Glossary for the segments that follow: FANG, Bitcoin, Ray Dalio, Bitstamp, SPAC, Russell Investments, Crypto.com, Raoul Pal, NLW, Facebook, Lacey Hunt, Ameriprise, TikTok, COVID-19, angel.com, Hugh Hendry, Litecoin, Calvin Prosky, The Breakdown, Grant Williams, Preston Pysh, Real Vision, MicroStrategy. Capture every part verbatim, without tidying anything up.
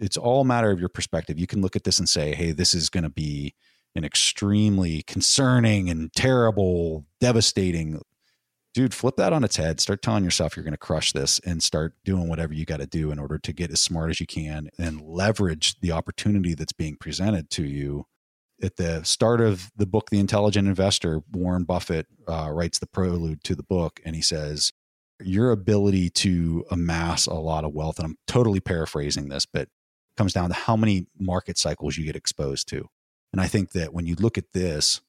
It's all a matter of your perspective. You can look at this and say, hey, this is going to be an extremely concerning and terrible, devastating. Dude, flip that on its head. Start telling yourself you're going to crush this and start doing whatever you got to do in order to get as smart as you can and leverage the opportunity that's being presented to you. At the start of the book, The Intelligent Investor, Warren Buffett uh, writes the prelude to the book, and he says, your ability to amass a lot of wealth, and I'm totally paraphrasing this, but it comes down to how many market cycles you get exposed to. And I think that when you look at this,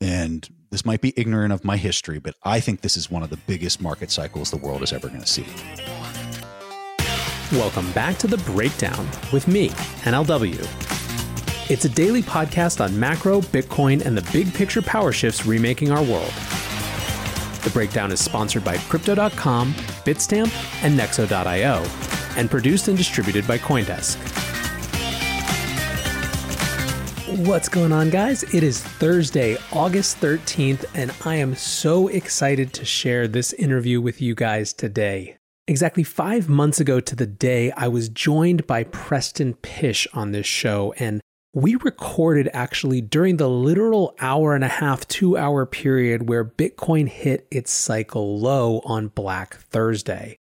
and this might be ignorant of my history, but I think this is one of the biggest market cycles the world is ever going to see. Welcome back to The Breakdown with me, N L W. It's a daily podcast on macro, Bitcoin, and the big picture power shifts remaking our world. The Breakdown is sponsored by Crypto dot com, Bitstamp, and Nexo dot io, and produced and distributed by Coindesk. What's going on, guys? It is Thursday, August thirteenth, and I am so excited to share this interview with you guys today. Exactly five months ago to the day, I was joined by Preston Pysh on this show, and we recorded actually during the literal hour and a half, two hour period where Bitcoin hit its cycle low on Black Thursday.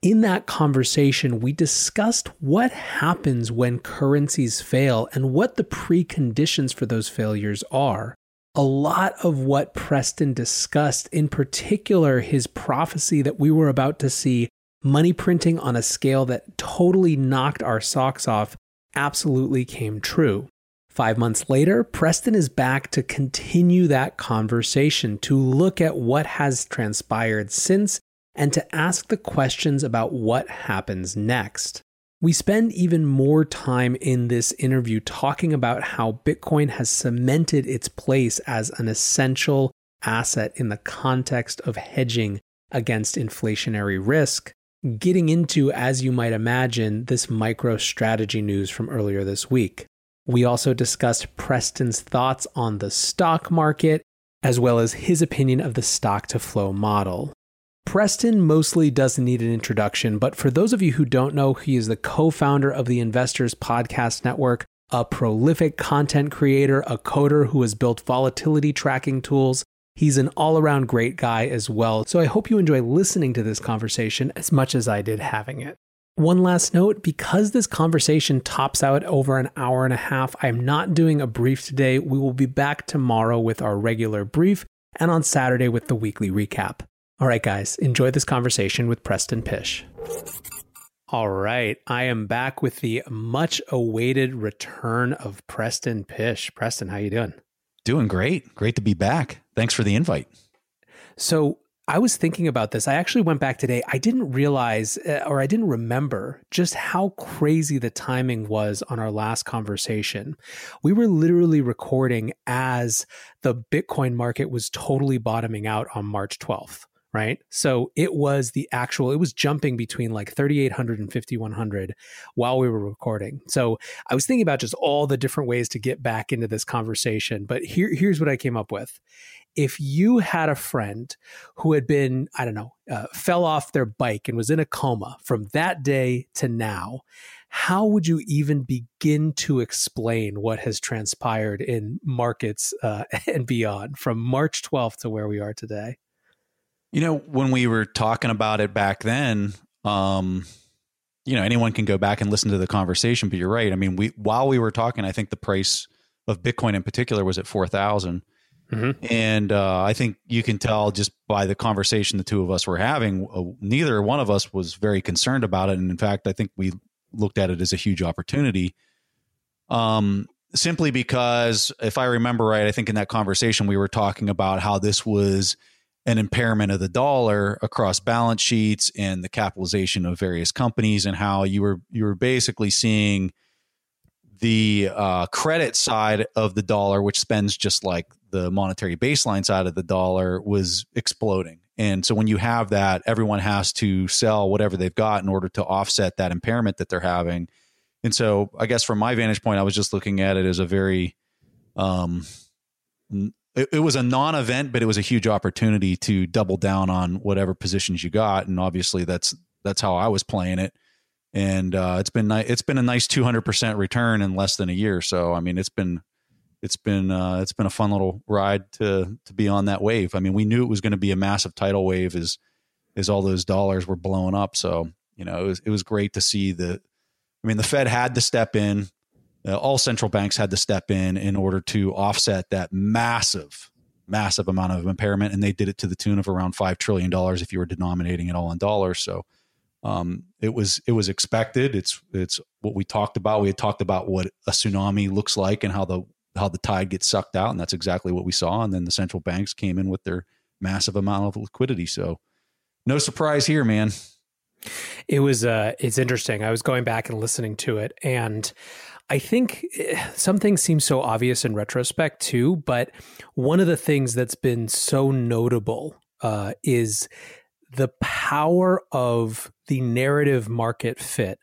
In that conversation, we discussed what happens when currencies fail and what the preconditions for those failures are. A lot of what Preston discussed, in particular his prophecy that we were about to see money printing on a scale that totally knocked our socks off, absolutely came true. Five months later, Preston is back to continue that conversation, to look at what has transpired since and to ask the questions about what happens next. We spend even more time in this interview talking about how Bitcoin has cemented its place as an essential asset in the context of hedging against inflationary risk, getting into, as you might imagine, this MicroStrategy news from earlier this week. We also discussed Preston's thoughts on the stock market, as well as his opinion of the stock-to-flow model. Preston mostly doesn't need an introduction, but for those of you who don't know, he is the co-founder of the Investors Podcast Network, a prolific content creator, a coder who has built volatility tracking tools. He's an all-around great guy as well, so I hope you enjoy listening to this conversation as much as I did having it. One last note, because this conversation tops out over an hour and a half, I'm not doing a brief today. We will be back tomorrow with our regular brief and on Saturday with the weekly recap. All right, guys, enjoy this conversation with Preston Pysh. All right, I am back with the much-awaited return of Preston Pysh. Preston, how you doing? Doing great. Great to be back. Thanks for the invite. So I was thinking about this. I actually went back today. I didn't realize, or I didn't remember just how crazy the timing was on our last conversation. We were literally recording as the Bitcoin market was totally bottoming out on March twelfth, right? So it was the actual, it was jumping between like thirty-eight hundred and fifty-one hundred while we were recording. So I was thinking about just all the different ways to get back into this conversation, but here, here's what I came up with. If you had a friend who had been, I don't know, uh, fell off their bike and was in a coma from that day to now, how would you even begin to explain what has transpired in markets uh, and beyond from March twelfth to where we are today? You know, when we were talking about it back then, um, you know, anyone can go back and listen to the conversation, but you're right. I mean, we, while we were talking, I think the price of Bitcoin in particular was at four thousand. Mm-hmm. And uh, I think you can tell just by the conversation the two of us were having, uh, neither one of us was very concerned about it. And in fact, I think we looked at it as a huge opportunity. Um, simply because if I remember right, I think in that conversation, we were talking about how this was an impairment of the dollar across balance sheets and the capitalization of various companies, and how you were, you were basically seeing the uh, credit side of the dollar, which spends just like the monetary baseline side of the dollar, was exploding. And so when you have that, everyone has to sell whatever they've got in order to offset that impairment that they're having. And so I guess from my vantage point, I was just looking at it as a very, um, it, it was a non-event, but it was a huge opportunity to double down on whatever positions you got. And obviously that's, that's how I was playing it. And uh, it's been ni- it's been a nice two hundred percent return in less than a year. So I mean, it's been it's been uh, it's been a fun little ride to to be on that wave. I mean, we knew it was going to be a massive tidal wave as as all those dollars were blowing up. So you know, it was it was great to see the. I mean, the Fed had to step in. Uh, all central banks had to step in in order to offset that massive, massive amount of impairment, and they did it to the tune of around five trillion dollars if you were denominating it all in dollars. So. Um, it was, it was expected. It's, it's what we talked about. We had talked about what a tsunami looks like and how the, how the tide gets sucked out. And that's exactly what we saw. And then the central banks came in with their massive amount of liquidity. So no surprise here, man. It was, uh, it's interesting. I was going back and listening to it, and I think some things seem so obvious in retrospect too, but one of the things that's been so notable, uh, is the power of the narrative market fit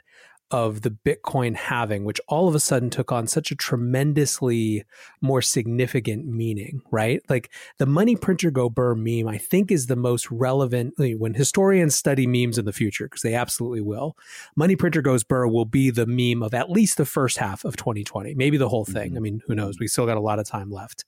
of the Bitcoin halving, which all of a sudden took on such a tremendously more significant meaning, right? Like the money printer go burr meme, I think, is the most relevant when historians study memes in the future, because they absolutely will. Money printer goes burr will be the meme of at least the first half of twenty twenty, maybe the whole thing. Mm-hmm. I mean, who knows? We still got a lot of time left.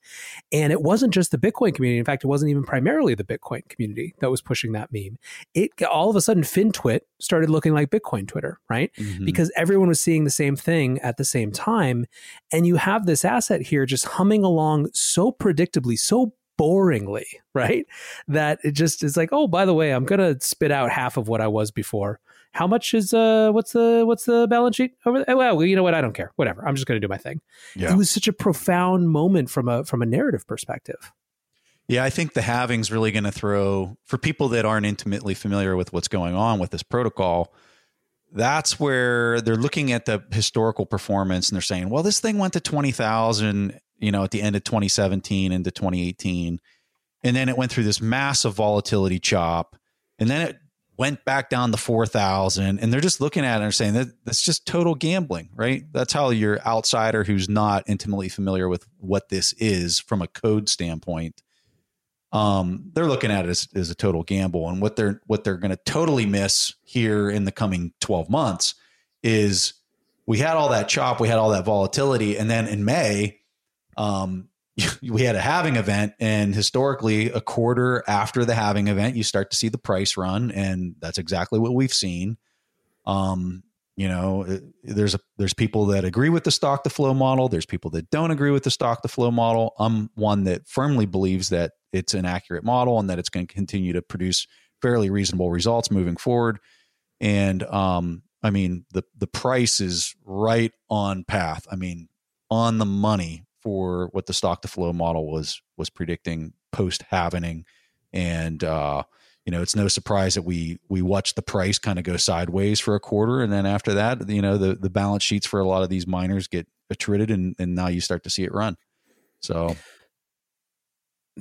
And it wasn't just the Bitcoin community. In fact, it wasn't even primarily the Bitcoin community that was pushing that meme. It all of a sudden, FinTwit started looking like Bitcoin Twitter, right? Mm-hmm. Because everyone was seeing the same thing at the same time. And you have this asset here just humming along so predictably, so boringly, right? That it just is like, oh, by the way, I'm going to spit out half of what I was before. How much is, uh, what's the, what's the balance sheet over there? Well, you know what? I don't care. Whatever. I'm just going to do my thing. Yeah. It was such a profound moment from a, from a narrative perspective. Yeah. I think the halving's really going to throw, for people that aren't intimately familiar with what's going on with this protocol, that's where they're looking at the historical performance and they're saying, well, this thing went to twenty thousand, you know, at the end of twenty seventeen into twenty eighteen. And then it went through this massive volatility chop. And then it went back down to four thousand. And they're just looking at it and saying that that's just total gambling, right? That's how your outsider who's not intimately familiar with what this is from a code standpoint, Um, they're looking at it as, as a total gamble. And what they're what they're going to totally miss here in the coming twelve months is we had all that chop, we had all that volatility. And then in May, um, we had a halving event. And historically, a quarter after the halving event, you start to see the price run. And that's exactly what we've seen. Um, you know, there's a, there's people that agree with the stock to flow model. There's people that don't agree with the stock to flow model. I'm one that firmly believes that it's an accurate model and that it's going to continue to produce fairly reasonable results moving forward. And um, I mean, the the price is right on path. I mean, on the money for what the stock to flow model was was predicting post halvening. And uh, you know, it's no surprise that we we watched the price kind of go sideways for a quarter, and then after that, you know, the the balance sheets for a lot of these miners get attrited, and and now you start to see it run. So.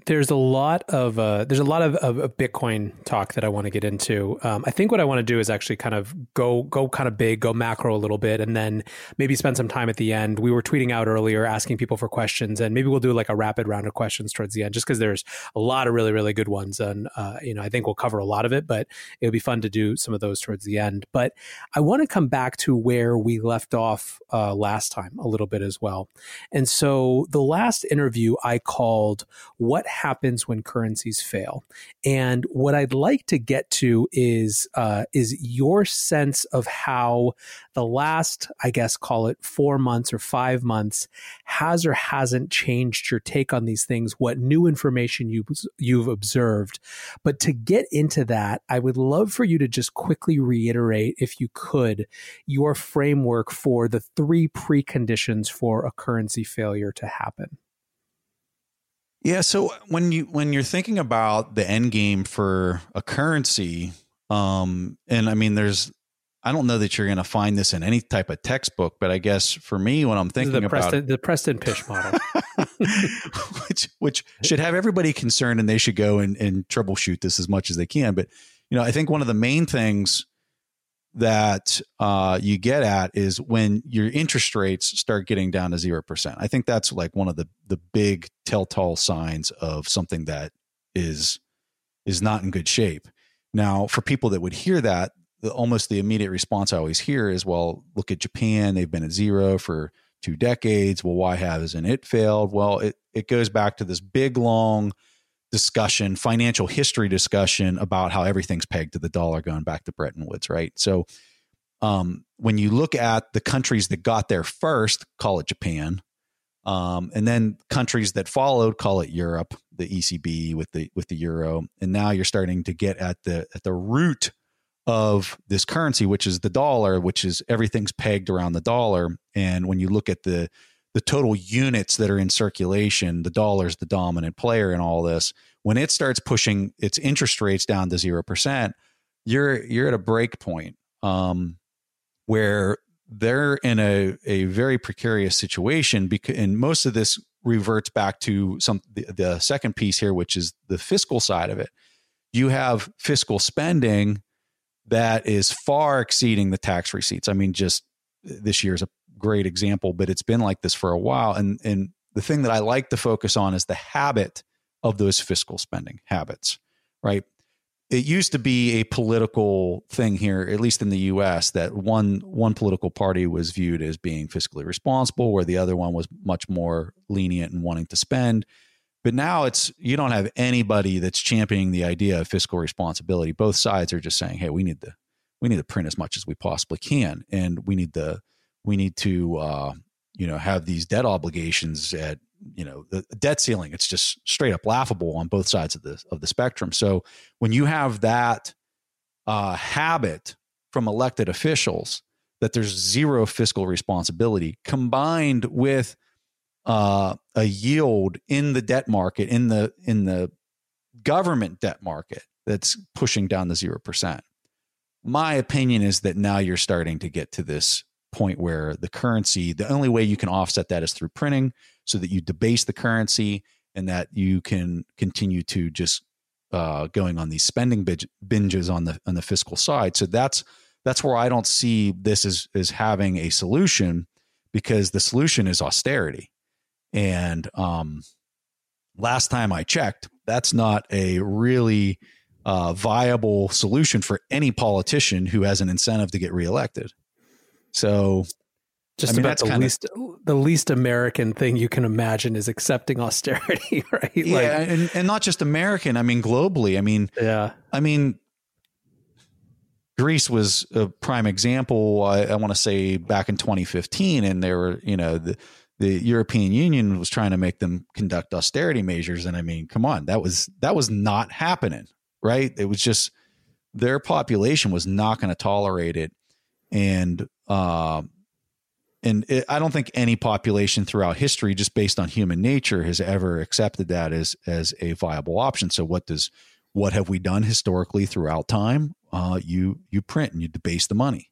There's a lot of uh, there's a lot of, of, of Bitcoin talk that I want to get into. Um, I think what I want to do is actually kind of go go kind of big, go macro a little bit, and then maybe spend some time at the end. We were tweeting out earlier, asking people for questions, and maybe we'll do like a rapid round of questions towards the end, just because there's a lot of really really good ones, and uh, you know, I think we'll cover a lot of it, but it'll be fun to do some of those towards the end. But I want to come back to where we left off uh, last time a little bit as well. And so the last interview I called "What what happens when currencies fail. And what I'd like to get to is uh, is your sense of how the last, I guess, call it four months or five months has or hasn't changed your take on these things, what new information you, you've observed. But to get into that, I would love for you to just quickly reiterate, if you could, your framework for the three preconditions for a currency failure to happen. Yeah. So when you, when you're thinking about the end game for a currency, um, and I mean, there's, I don't know that you're going to find this in any type of textbook, but I guess for me, when I'm thinking the Preston, about it, the Preston Pysh model, which, which should have everybody concerned, and they should go and, and troubleshoot this as much as they can. But, you know, I think one of the main things that uh, you get at is when your interest rates start getting down to zero percent. I think that's like one of the the big telltale signs of something that is is not in good shape. Now, for people that would hear that, the, almost the immediate response I always hear is, well, look at Japan. They've been at zero for two decades. Well, why hasn't it failed? Well, it, it goes back to this big, long discussion, financial history discussion about how everything's pegged to the dollar going back to Bretton Woods, right? So um, when you look at the countries that got there first, call it Japan, um, and then countries that followed, call it Europe, the E C B with the with the euro, and now you're starting to get at the at the root of this currency, which is the dollar, which is everything's pegged around the dollar. And when you look at the the total units that are in circulation, the dollar's the dominant player in all this. When it starts pushing its interest rates down to zero percent, you're you're at a break point um, where they're in a, a very precarious situation. Because, and most of this reverts back to some the, the second piece here, which is the fiscal side of it. You have fiscal spending that is far exceeding the tax receipts. I mean, just this year's a great example, but it's been like this for a while. And and the thing that I like to focus on is the habit of those fiscal spending habits, right? It used to be a political thing here, at least in the U S, that one one political party was viewed as being fiscally responsible, where the other one was much more lenient and wanting to spend. But now it's, you don't have anybody that's championing the idea of fiscal responsibility. Both sides are just saying, hey, we need to we need to print as much as we possibly can, and we need to We need to, uh, you know, have these debt obligations at, you know, the debt ceiling. It's just straight up laughable on both sides of the of the spectrum. So when you have that uh, habit from elected officials that there's zero fiscal responsibility, combined with uh, a yield in the debt market, in the in the government debt market that's pushing down to zero percent, my opinion is that now you're starting to get to this point where the currency, the only way you can offset that is through printing, so that you debase the currency and that you can continue to just uh, going on these spending binges on the on the fiscal side. So that's that's where I don't see this as as having a solution, because the solution is austerity. And um, last time I checked, that's not a really uh, viable solution for any politician who has an incentive to get reelected. So just I mean, about the least, of, the least American thing you can imagine is accepting austerity, right? Yeah. Like, and, and not just American. I mean, globally, I mean, yeah. I mean, Greece was a prime example. I, I want to say back in twenty fifteen, and there were, you know, the, the European Union was trying to make them conduct austerity measures. And I mean, come on, that was, that was not happening, right? It was just, their population was not going to tolerate it. And, Um, and it, I don't think any population throughout history, just based on human nature, has ever accepted that as, as a viable option. So what does, what have we done historically throughout time? Uh, you, you print and you debase the money.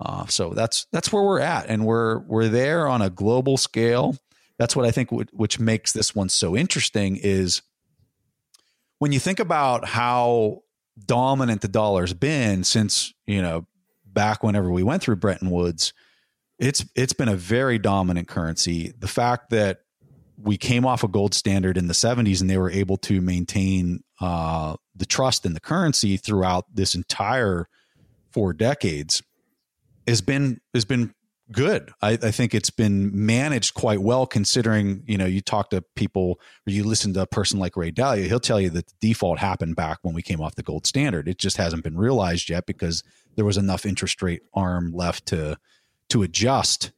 Uh, so that's, that's where we're at. And we're, we're there on a global scale. That's what I think, w- which makes this one so interesting, is when you think about how dominant the dollar's been since, you know, back whenever we went through Bretton Woods, it's it's been a very dominant currency. The fact that we came off a gold standard in the seventies and they were able to maintain uh, the trust in the currency throughout this entire four decades has been has been good. I, I think it's been managed quite well, considering, you know, you talk to people or you listen to a person like Ray Dalio, he'll tell you that the default happened back when we came off the gold standard. It just hasn't been realized yet because there was enough interest rate arm left to to adjust.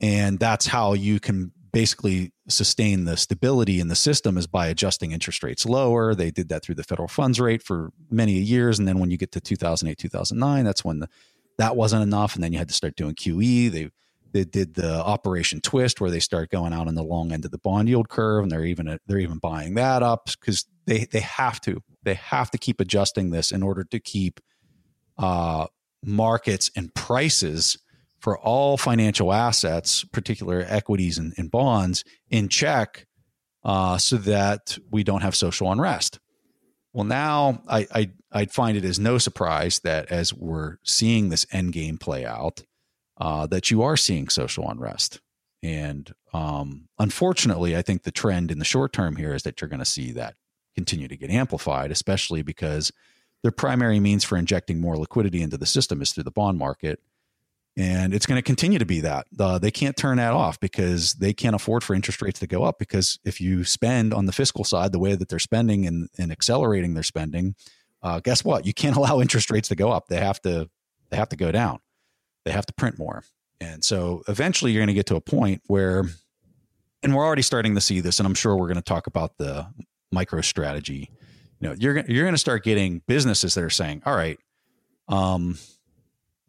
And that's how you can basically sustain the stability in the system, is by adjusting interest rates lower. They did that through the federal funds rate for many years. And then when you get to two thousand eight, two thousand nine, that's when the, that wasn't enough. And then you had to start doing Q E. They they did the Operation Twist, where they start going out on the long end of the bond yield curve. And they're even they're even buying that up because they, they have to. They have to keep adjusting this in order to keep uh, markets and prices for all financial assets, particular equities and, and bonds, in check, uh, so that we don't have social unrest. Well, now I, I, I'd find it as no surprise that as we're seeing this end game play out, uh, that you are seeing social unrest. And um, unfortunately, I think the trend in the short term here is that you're going to see that continue to get amplified, especially because their primary means for injecting more liquidity into the system is through the bond market. And it's going to continue to be that. Uh, they can't turn that off because they can't afford for interest rates to go up, because if you spend on the fiscal side the way that they're spending and, and accelerating their spending, uh, guess what? You can't allow interest rates to go up. They have to they have to go down. They have to print more. And so eventually you're going to get to a point where, and we're already starting to see this, and I'm sure we're going to talk about the MicroStrategy. You know, you're, you're going to start getting businesses that are saying, all right, um,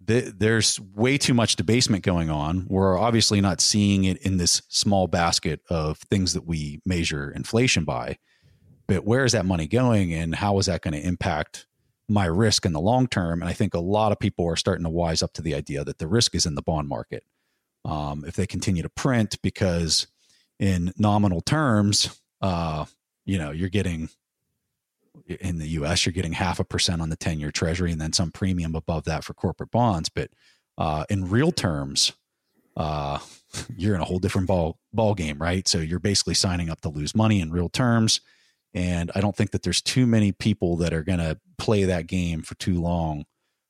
there's way too much debasement going on. We're obviously not seeing it in this small basket of things that we measure inflation by, but where is that money going and how is that going to impact my risk in the long term? And I think a lot of people are starting to wise up to the idea that the risk is in the bond market. Um, if they continue to print, because in nominal terms, uh, you know, you're getting, in the U S, you're getting half a percent on the ten-year treasury and then some premium above that for corporate bonds. But uh, in real terms, uh, you're in a whole different ball, ball game, right? So you're basically signing up to lose money in real terms. And I don't think that there's too many people that are going to play that game for too long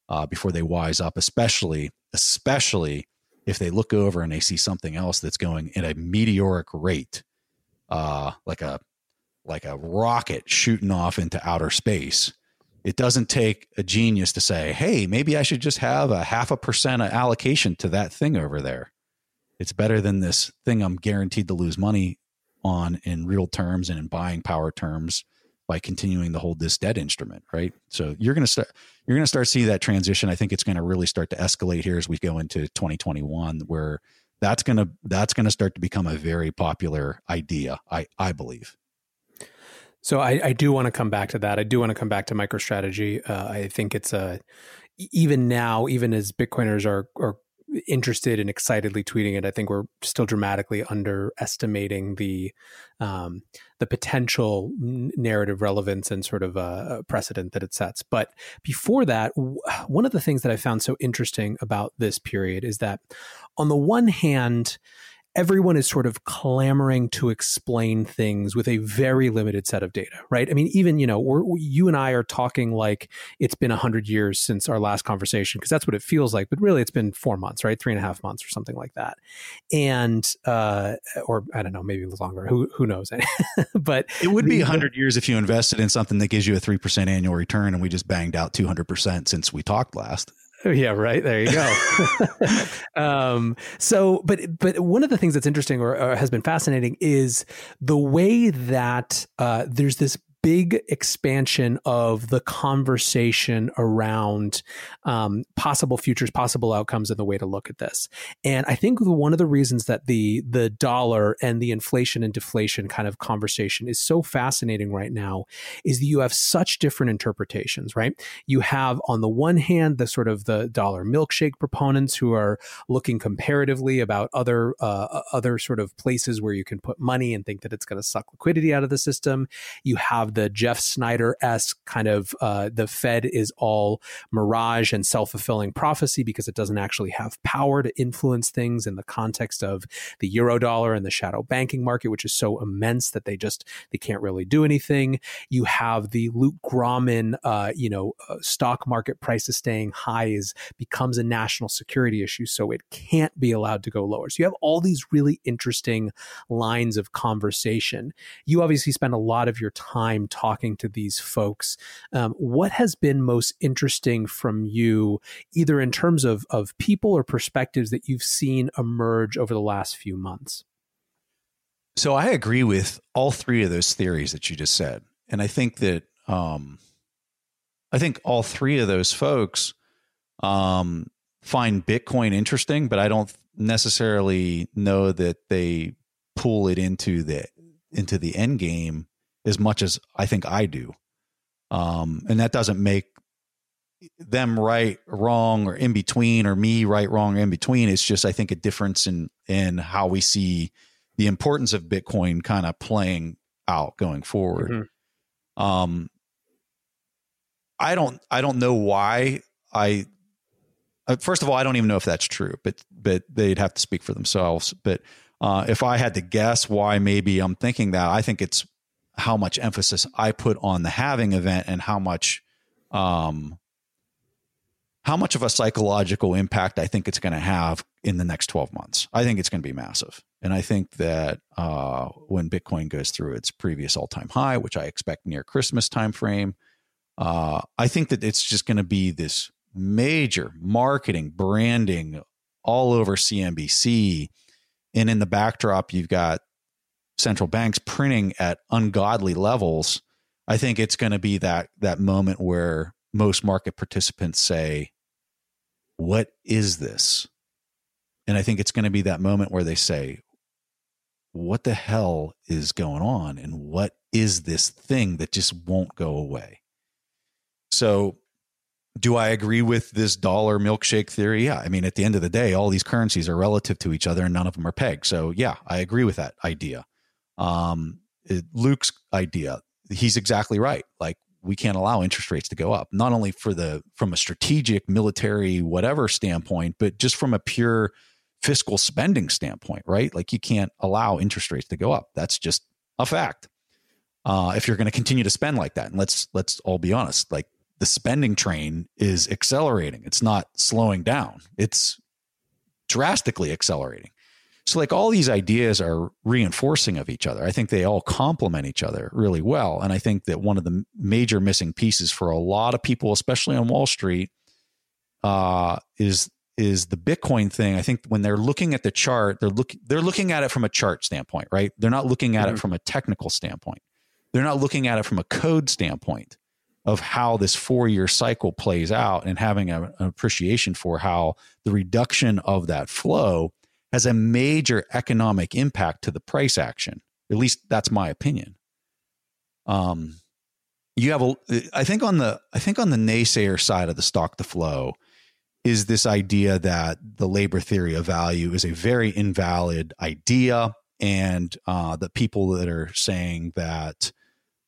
uh, before they wise up, especially, especially if they look over and they see something else that's going at a meteoric rate, uh, like a like a rocket shooting off into outer space. It doesn't take a genius to say, hey, maybe I should just have a half a percent of allocation to that thing over there. It's better than this thing I'm guaranteed to lose money on in real terms and in buying power terms by continuing to hold this debt instrument, right? So you're going to start, you're going to start seeing that transition. I think it's going to really start to escalate here as we go into twenty twenty-one, where that's going to, that's going to start to become a very popular idea, I, I believe. So I, I do want to come back to that. I do want to come back to MicroStrategy. Uh, I think it's a, even now, even as Bitcoiners are are interested and excitedly tweeting it, I think we're still dramatically underestimating the um, the potential narrative relevance and sort of a precedent that it sets. But before that, one of the things that I found so interesting about this period is that, on the one hand, everyone is sort of clamoring to explain things with a very limited set of data, right? I mean, even, you know, we're, you and I are talking like it's been one hundred years since our last conversation, because that's what it feels like. But really, it's been four months, right? Three and a half months or something like that. And, uh, or I don't know, maybe longer. Who who knows? But it would be one hundred years if you invested in something that gives you a three percent annual return, and we just banged out two hundred percent since we talked last. Yeah, right. There you go. um, so, but but one of the things that's interesting or, or has been fascinating is the way that uh, there's this big expansion of the conversation around um, possible futures, possible outcomes, and the way to look at this. And I think one of the reasons that the the dollar and the inflation and deflation kind of conversation is so fascinating right now is that you have such different interpretations, right? You have, on the one hand, the sort of the dollar milkshake proponents who are looking comparatively about other uh, other sort of places where you can put money and think that it's going to suck liquidity out of the system. You have have the Jeff Snyder-esque kind of uh, the Fed is all mirage and self-fulfilling prophecy because it doesn't actually have power to influence things in the context of the Eurodollar and the shadow banking market, which is so immense that they just, they can't really do anything. You have the Luke Grauman, uh, you know, uh, stock market prices staying high is becomes a national security issue, so it can't be allowed to go lower. So you have all these really interesting lines of conversation. You obviously spend a lot of your time talking to these folks. Um, what has been most interesting from you, either in terms of, of people or perspectives that you've seen emerge over the last few months? So I agree with all three of those theories that you just said. And I think that um, I think all three of those folks um, find Bitcoin interesting, but I don't necessarily know that they pull it into the into the end game as much as I think I do. Um, and that doesn't make them right, wrong, or in between, or me right, wrong, or in between. It's just, I think, a difference in in how we see the importance of Bitcoin kind of playing out going forward. Mm-hmm. Um, I don't, I don't know why I, first of all, I don't even know if that's true, but, but they'd have to speak for themselves. But uh, if I had to guess why maybe I'm thinking that, I think it's how much emphasis I put on the halving event and how much, um, how much of a psychological impact I think it's going to have in the next twelve months. I think it's going to be massive. And I think that uh, when Bitcoin goes through its previous all-time high, which I expect near Christmas timeframe, uh, I think that it's just going to be this major marketing, branding all over C N B C. And in the backdrop, you've got central banks printing at ungodly levels. I think it's going to be that that moment where most market participants say, what is this? And I think it's going to be that moment where they say, what the hell is going on? And what is this thing that just won't go away? So do I agree with this dollar milkshake theory? Yeah. I mean, at the end of the day, all these currencies are relative to each other and none of them are pegged. So yeah, I agree with that idea. Um, it, Luke's idea, he's exactly right. Like, we can't allow interest rates to go up, not only for the, from a strategic military, whatever standpoint, but just from a pure fiscal spending standpoint, right? Like, you can't allow interest rates to go up. That's just a fact. Uh, if you're going to continue to spend like that, and let's, let's all be honest, like, the spending train is accelerating. It's not slowing down. It's drastically accelerating. So like, all these ideas are reinforcing of each other. I think they all complement each other really well. And I think that one of the major missing pieces for a lot of people, especially on Wall Street, uh, is is the Bitcoin thing. I think when they're looking at the chart, they're looking they're looking at it from a chart standpoint, right? They're not looking at mm-hmm. it from a technical standpoint. They're not looking at it from a code standpoint of how this four-year cycle plays out and having a, an appreciation for how the reduction of that flow has a major economic impact to the price action. At least that's my opinion. Um, you have a, I think on the, I think on the naysayer side of the stock to flow is this idea that the labor theory of value is a very invalid idea, and uh, the people that are saying that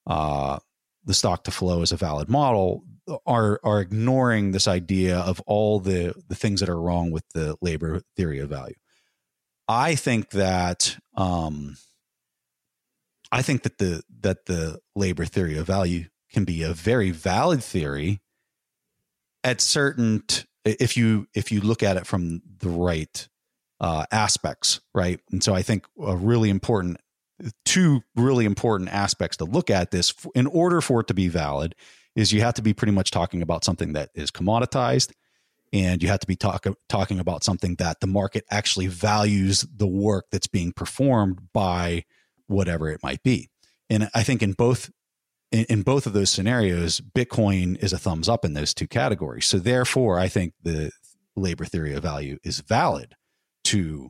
uh, the stock to flow is a valid model are are ignoring this idea of all the the things that are wrong with the labor theory of value. I think that um, I think that the that the labor theory of value can be a very valid theory at certain t- if you if you look at it from the right uh, aspects, right? And so I think a really important two really important aspects to look at this f- in order for it to be valid is you have to be pretty much talking about something that is commoditized. And you have to be talk, talking about something that the market actually values the work that's being performed by whatever it might be. And I think in both in, in both of those scenarios, Bitcoin is a thumbs up in those two categories. So therefore, I think the labor theory of value is valid to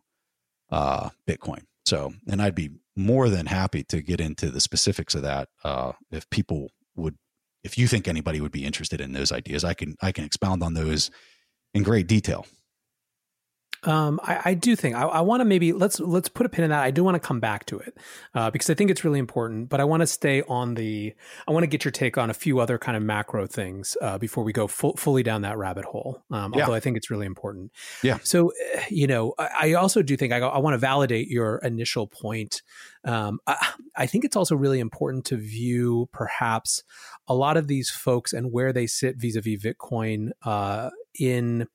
uh, Bitcoin. So, and I'd be more than happy to get into the specifics of that uh, if people would, if you think anybody would be interested in those ideas, I can I can expound on those in great detail. Um, I, I do think I, I want to maybe let's let's put a pin in that. I do want to come back to it uh, because I think it's really important. But I want to stay on the. I want to get your take on a few other kind of macro things uh, before we go full, fully down that rabbit hole. Um, yeah. Although I think it's really important. Yeah. So you know, I, I also do think I, I want to validate your initial point. Um, I, I think it's also really important to view perhaps a lot of these folks and where they sit vis-a-vis Bitcoin uh, in.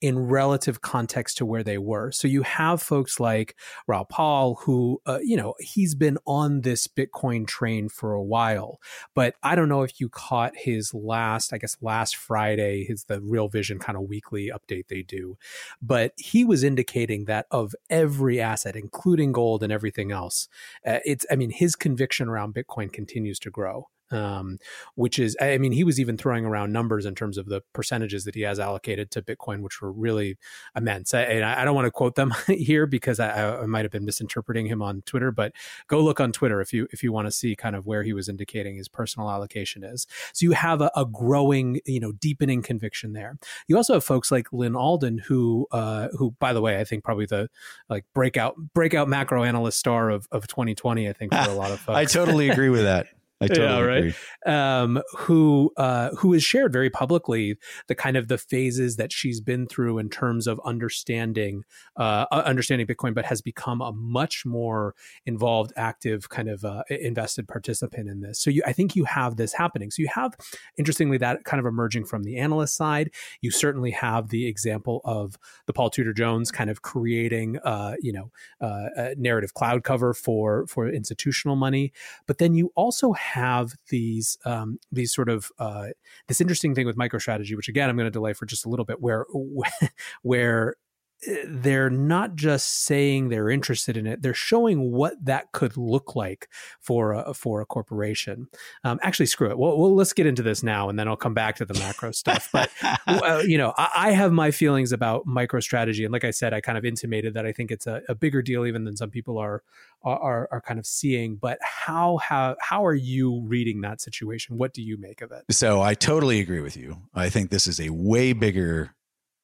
in relative context to where they were. So you have folks like Raoul Pal, who, uh, you know, he's been on this Bitcoin train for a while, but I don't know if you caught his last, I guess last Friday, his the Real Vision kind of weekly update they do. But he was indicating that of every asset, including gold and everything else, uh, it's, I mean, his conviction around Bitcoin continues to grow. Um, which is, I mean, he was even throwing around numbers in terms of the percentages that he has allocated to Bitcoin, which were really immense. I, and I don't want to quote them here because I, I might have been misinterpreting him on Twitter, but go look on Twitter if you if you want to see kind of where he was indicating his personal allocation is. So you have a, a growing, you know, deepening conviction there. You also have folks like Lynn Alden, who, uh, who by the way, I think probably the like breakout breakout macro analyst star of of twenty twenty. I think for a lot of folks, I totally agree with that. I totally yeah, right. Agree. Um, who uh, who has shared very publicly the kind of the phases that she's been through in terms of understanding uh, understanding Bitcoin, but has become a much more involved, active kind of uh, invested participant in this. So you, I think you have this happening. So you have, interestingly, that kind of emerging from the analyst side. You certainly have the example of the Paul Tudor Jones kind of creating, uh, you know, uh, a narrative cloud cover for for institutional money, but then you also have have these um, these sort of uh, this interesting thing with MicroStrategy, which again I'm going to delay for just a little bit, where where they're not just saying they're interested in it; they're showing what that could look like for a for a corporation. Um, actually, screw it. Well, well, let's get into this now, and then I'll come back to the macro stuff. But uh, you know, I, I have my feelings about MicroStrategy, and like I said, I kind of intimated that I think it's a, a bigger deal even than some people are. Are are kind of seeing, but how how how are you reading that situation? What do you make of it? So I totally agree with you. I think this is a way bigger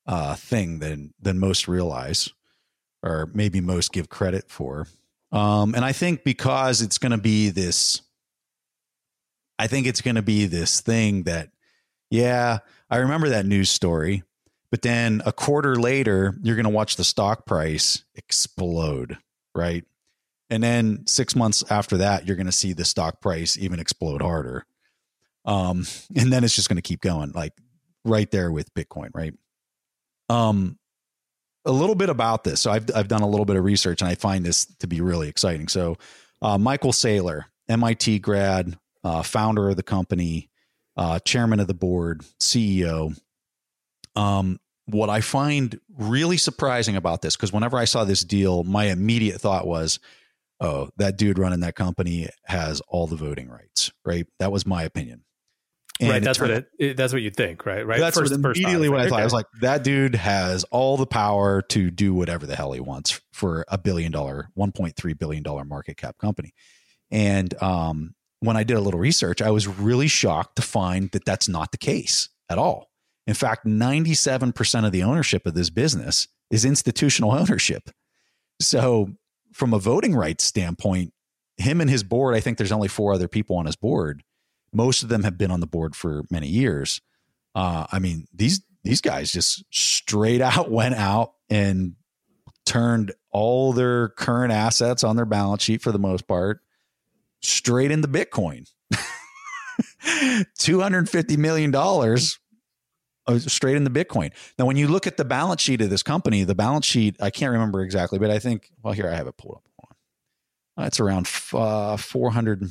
uh, thing than than most realize, or maybe most give credit for. Um, and I think because it's going to be this, I think it's going to be this thing that, yeah, I remember that news story, but then a quarter later, you're going to watch the stock price explode, right? And then six months after that, you're going to see the stock price even explode harder. Um, and then it's just going to keep going, like right there with Bitcoin, right? Um, a little bit about this. So I've I've done a little bit of research, and I find this to be really exciting. So uh, Michael Saylor, M I T grad, uh, founder of the company, uh, chairman of the board, C E O. Um, what I find really surprising about this, because whenever I saw this deal, my immediate thought was, oh, that dude running that company has all the voting rights, right? That was my opinion. And right, that's it turned, what it, it. That's what you'd think, right? Right. That's first, what immediately what I thought. Okay. I was like, that dude has all the power to do whatever the hell he wants for a billion dollar, one point three billion dollars market cap company. And um, when I did a little research, I was really shocked to find that that's not the case at all. In fact, ninety-seven percent of the ownership of this business is institutional ownership. So from a voting rights standpoint, him and his board, I think there's only four other people on his board. Most of them have been on the board for many years. Uh, I mean, these these guys just straight out went out and turned all their current assets on their balance sheet for the most part straight into Bitcoin. two hundred fifty million dollars straight into Bitcoin. Now, when you look at the balance sheet of this company, the balance sheet, I can't remember exactly, but I think, well, here I have it pulled up. It's around uh, four hundred,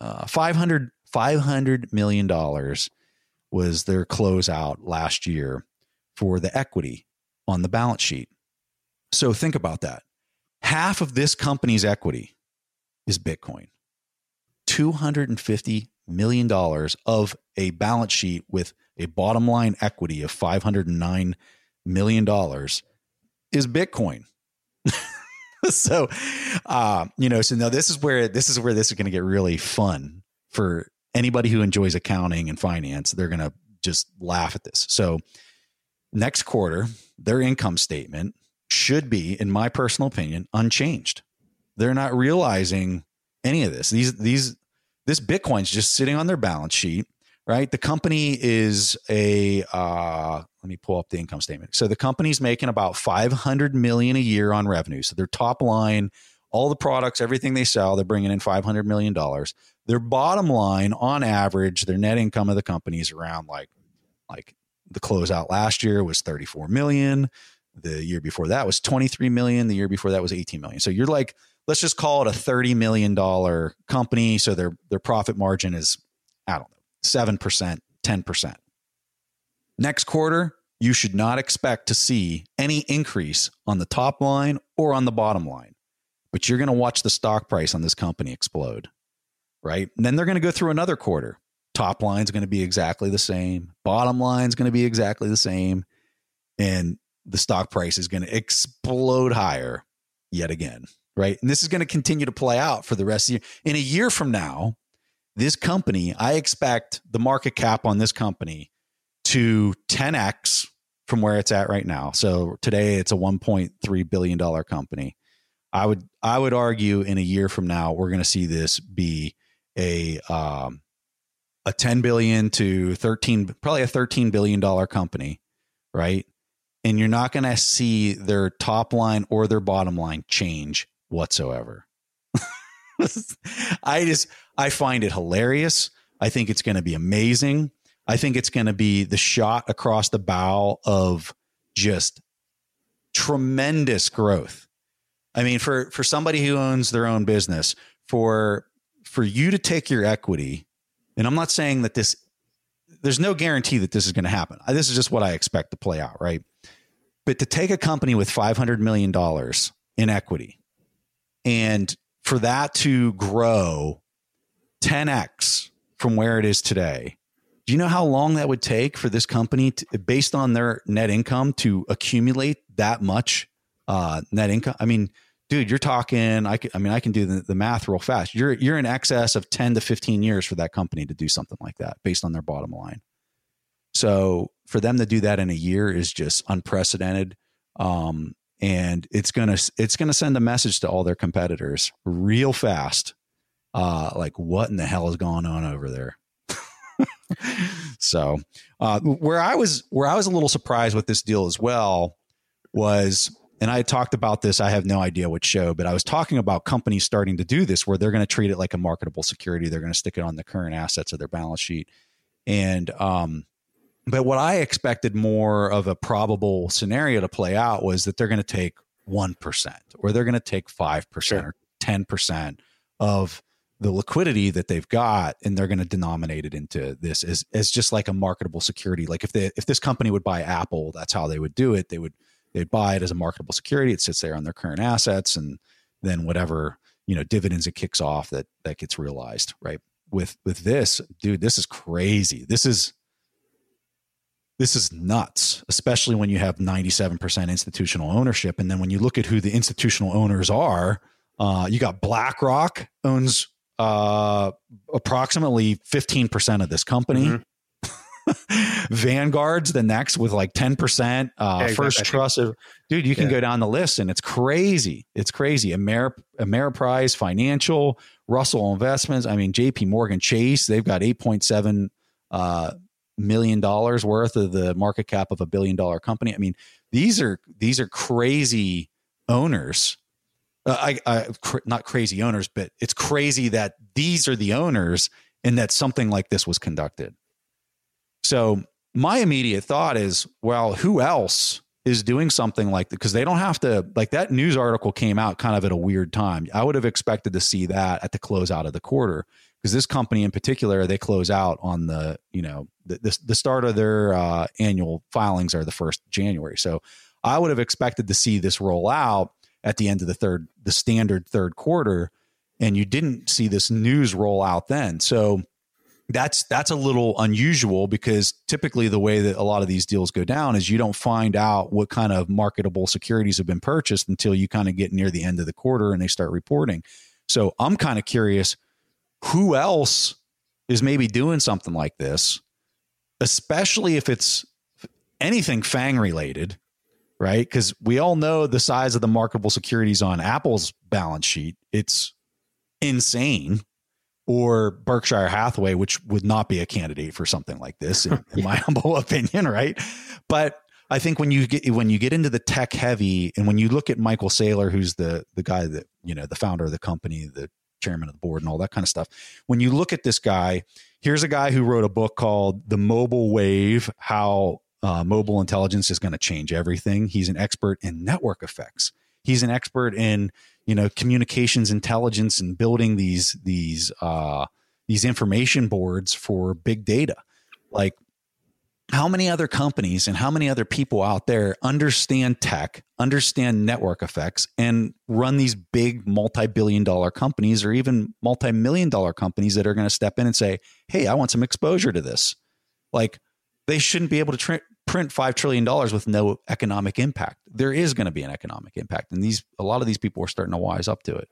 uh, five hundred, five hundred million dollars was their closeout last year for the equity on the balance sheet. So think about that. Half of this company's equity is Bitcoin. two hundred fifty million dollars of a balance sheet with a bottom line equity of five hundred nine million dollars is Bitcoin. So, uh, you know, so now this is where, this is where this is going to get really fun for anybody who enjoys accounting and finance. They're going to just laugh at this. So next quarter, their income statement should be, in my personal opinion, unchanged. They're not realizing any of this. These, these, this Bitcoin's just sitting on their balance sheet, right? The company is a, uh, let me pull up the income statement. So the company's making about five hundred million a year on revenue. So their top line, all the products, everything they sell, they're bringing in five hundred million dollars. Their bottom line, on average, their net income of the company is around like, like the closeout last year was thirty-four million. The year before that was twenty-three million. The year before that was eighteen million. So you're like, let's just call it a thirty million dollars company. So their, their profit margin is, I don't know, seven percent, ten percent. Next quarter, you should not expect to see any increase on the top line or on the bottom line, but you're going to watch the stock price on this company explode, right? And then they're going to go through another quarter. Top line is going to be exactly the same. Bottom line is going to be exactly the same. And the stock price is going to explode higher yet again, right? And this is going to continue to play out for the rest of the year. In a year from now, this company, I expect the market cap on this company to ten x from where it's at right now. So today it's a one point three billion dollars company. I would, I would argue in a year from now, we're going to see this be a, um, a ten billion to thirteen, probably a thirteen billion dollars company, right? And you're not going to see their top line or their bottom line change whatsoever. I just, I find it hilarious. I think it's going to be amazing. I think it's going to be the shot across the bow of just tremendous growth. I mean, for, for somebody who owns their own business, for, for you to take your equity, and I'm not saying that this, there's no guarantee that this is going to happen. This is just what I expect to play out, right? But to take a company with five hundred million dollars in equity and for that to grow ten x from where it is today, do you know how long that would take for this company to, based on their net income, to accumulate that much uh, net income? I mean, dude, you're talking, I, can, I mean, I can do the, the math real fast. You're, you're in excess of ten to fifteen years for that company to do something like that based on their bottom line. So for them to do that in a year is just unprecedented. Um, and it's going to, it's going to send a message to all their competitors real fast. Uh, like what in the hell is going on over there? So, uh, where I was, where I was a little surprised with this deal as well was, and I talked about this, I have no idea what show, but I was talking about companies starting to do this where they're going to treat it like a marketable security. They're going to stick it on the current assets of their balance sheet. And, um, but what I expected more of a probable scenario to play out was that they're going to take one percent or they're going to take five percent sure. or ten percent of the liquidity that they've got. And they're going to denominate it into this as, as just like a marketable security. Like if they, if this company would buy Apple, that's how they would do it. They would, they'd buy it as a marketable security. It sits there on their current assets. And then whatever, you know, dividends it kicks off that, that gets realized, right? With, with this, dude, this is crazy. This is, This is nuts, especially when you have ninety-seven percent institutional ownership. And then when you look at who the institutional owners are, uh, you got BlackRock owns uh, approximately fifteen percent of this company. Mm-hmm. Vanguard's the next with like ten percent. Uh, yeah, First Trust. Of, dude, you can yeah. go down the list and it's crazy. It's crazy. Ameri- Ameriprise Financial, Russell Investments. I mean, J P Morgan Chase, they've got eight point seven uh million dollars worth of the market cap of a billion dollar company. I mean, these are, these are crazy owners. Uh, I, I cr- not crazy owners, but it's crazy that these are the owners and that something like this was conducted. So my immediate thought is, well, who else is doing something like that? Cause they don't have to, like that news article came out kind of at a weird time. I would have expected to see that at the closeout of the quarter. Because this company in particular, they close out on the, you know, the the, the start of their uh, annual filings are the first of January. So I would have expected to see this roll out at the end of the third, the standard third quarter. And you didn't see this news roll out then. So that's, that's a little unusual because typically the way that a lot of these deals go down is you don't find out what kind of marketable securities have been purchased until you kind of get near the end of the quarter and they start reporting. So I'm kind of curious, who else is maybe doing something like this, especially if it's anything FANG related, right? Because we all know the size of the marketable securities on Apple's balance sheet. It's insane. Or Berkshire Hathaway, which would not be a candidate for something like this, in, in my humble opinion, right? But I think when you get when you get into the tech heavy, and when you look at Michael Saylor, who's the the guy that, you know, the founder of the company, the chairman of the board, and all that kind of stuff. When you look at this guy, here's a guy who wrote a book called The Mobile Wave: How uh, Mobile Intelligence is Going to Change Everything. He's an expert in network effects. He's an expert in, you know, communications intelligence and building these these uh, these information boards for big data. Like, how many other companies and how many other people out there understand tech, understand network effects, and run these big multi-billion dollar companies or even multi-million dollar companies that are going to step in and say, hey, I want some exposure to this. Like, they shouldn't be able to tra- print five trillion dollars with no economic impact. There is going to be an economic impact. And these, a lot of these people are starting to wise up to it.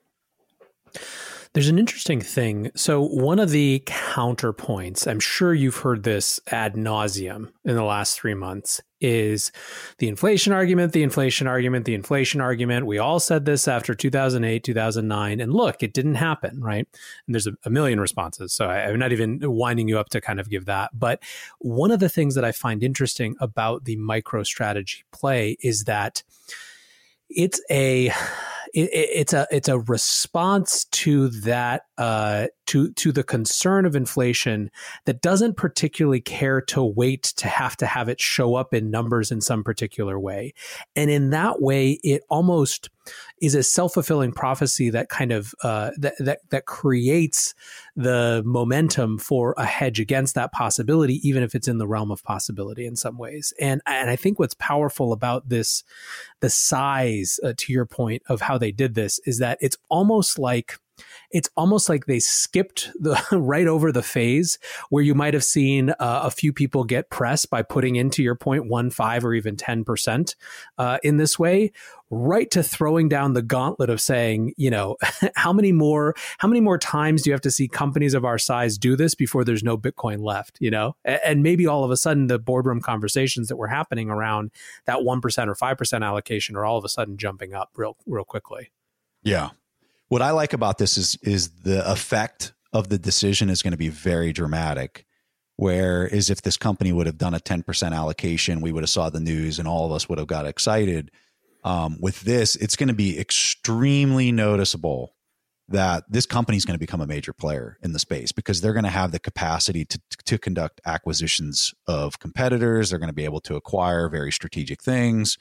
There's an interesting thing. So one of the counterpoints, I'm sure you've heard this ad nauseum in the last three months, is the inflation argument, the inflation argument, the inflation argument. We all said this after two thousand eight, two thousand nine, and look, it didn't happen, right? And there's a, a million responses. So I, I'm not even winding you up to kind of give that. But one of the things that I find interesting about the MicroStrategy play is that it's a... It, it, it's a it's a response to that uh, to to the concern of inflation that doesn't particularly care to wait to have to have it show up in numbers in some particular way, and in that way, it almost is a self-fulfilling prophecy that kind of uh, that that that creates the momentum for a hedge against that possibility, even if it's in the realm of possibility in some ways. And and I think what's powerful about this, the size, uh, to your point, of how they did this, is that it's almost like It's almost like they skipped the right over the phase where you might have seen uh, a few people get pressed by putting into your point one five or even ten percent uh, in this way, right to throwing down the gauntlet of saying, you know, how many more how many more times do you have to see companies of our size do this before there's no Bitcoin left, you know? And maybe all of a sudden the boardroom conversations that were happening around that one percent or five percent allocation are all of a sudden jumping up real real quickly. Yeah. What I like about this is is the effect of the decision is going to be very dramatic. Whereas if this company would have done a ten percent allocation, we would have saw the news and all of us would have got excited. Um, with this, it's going to be extremely noticeable that this company is going to become a major player in the space, because they're going to have the capacity to to conduct acquisitions of competitors. They're going to be able to acquire very strategic things.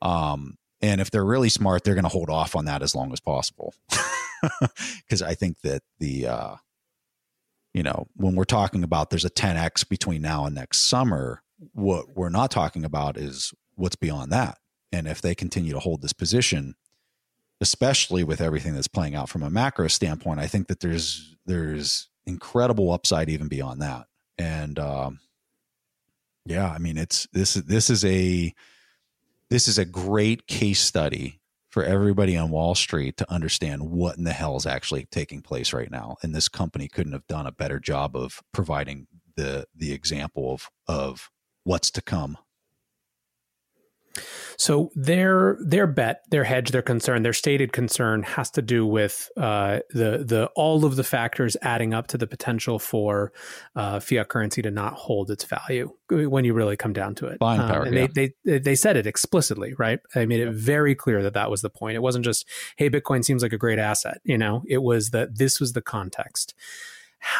Um, And if they're really smart, they're going to hold off on that as long as possible, because I think that the, uh, you know, when we're talking about there's a ten X between now and next summer, what we're not talking about is what's beyond that. And if they continue to hold this position, especially with everything that's playing out from a macro standpoint, I think that there's there's incredible upside even beyond that. And um, yeah, I mean, it's this this is a This is a great case study for everybody on Wall Street to understand what in the hell is actually taking place right now. And this company couldn't have done a better job of providing the the example of, of what's to come. So their their bet, their hedge, their concern, their stated concern has to do with uh, the the all of the factors adding up to the potential for uh, fiat currency to not hold its value when you really come down to it. Buying power, um, and yeah. they, they they said it explicitly, right? I made it very clear that that was the point. It wasn't just, hey, Bitcoin seems like a great asset. You know, it was that this was the context.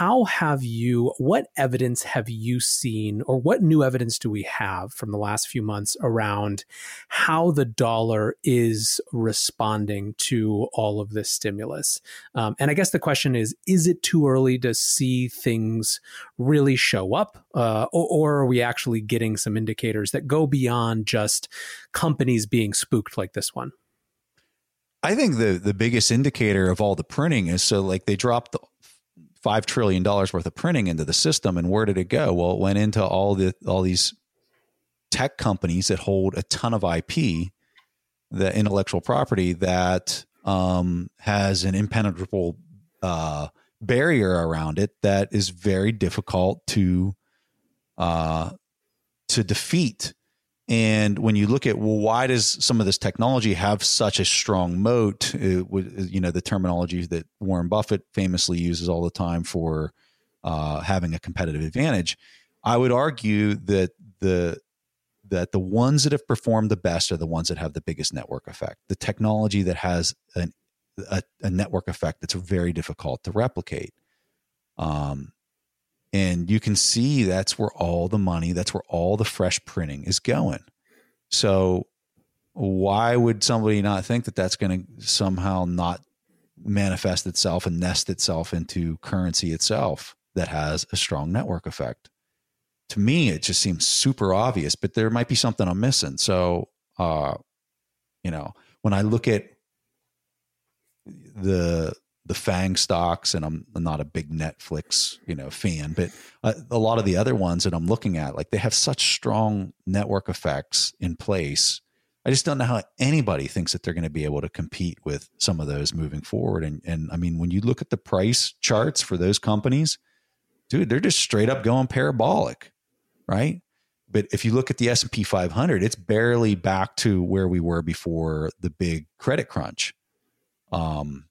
How have you, what evidence have you seen, or what new evidence do we have from the last few months around how the dollar is responding to all of this stimulus? Um, and I guess the question is, is it too early to see things really show up? Uh, or, or are we actually getting some indicators that go beyond just companies being spooked like this one? I think the, the biggest indicator of all the printing is, so like they dropped the five trillion dollars worth of printing into the system. And where did it go? Well, it went into all the all these tech companies that hold a ton of I P, the intellectual property that um, has an impenetrable uh, barrier around it that is very difficult to uh, to defeat. And when you look at, well, why does some of this technology have such a strong moat? It, you know, the terminology that Warren Buffett famously uses all the time for uh, having a competitive advantage. I would argue that the that the ones that have performed the best are the ones that have the biggest network effect. The technology that has an, a, a network effect that's very difficult to replicate. Um, and you can see that's where all the money, that's where all the fresh printing is going. So why would somebody not think that that's going to somehow not manifest itself and nest itself into currency itself that has a strong network effect? To me, it just seems super obvious, but there might be something I'm missing. So, uh, you know, when I look at the the FANG stocks, and I'm not a big Netflix, you know, fan, but uh, a lot of the other ones that I'm looking at, like, they have such strong network effects in place. I just don't know how anybody thinks that they're going to be able to compete with some of those moving forward. And, and I mean, when you look at the price charts for those companies, dude, they're just straight up going parabolic, right? But if you look at the S and P five hundred, it's barely back to where we were before the big credit crunch. Um,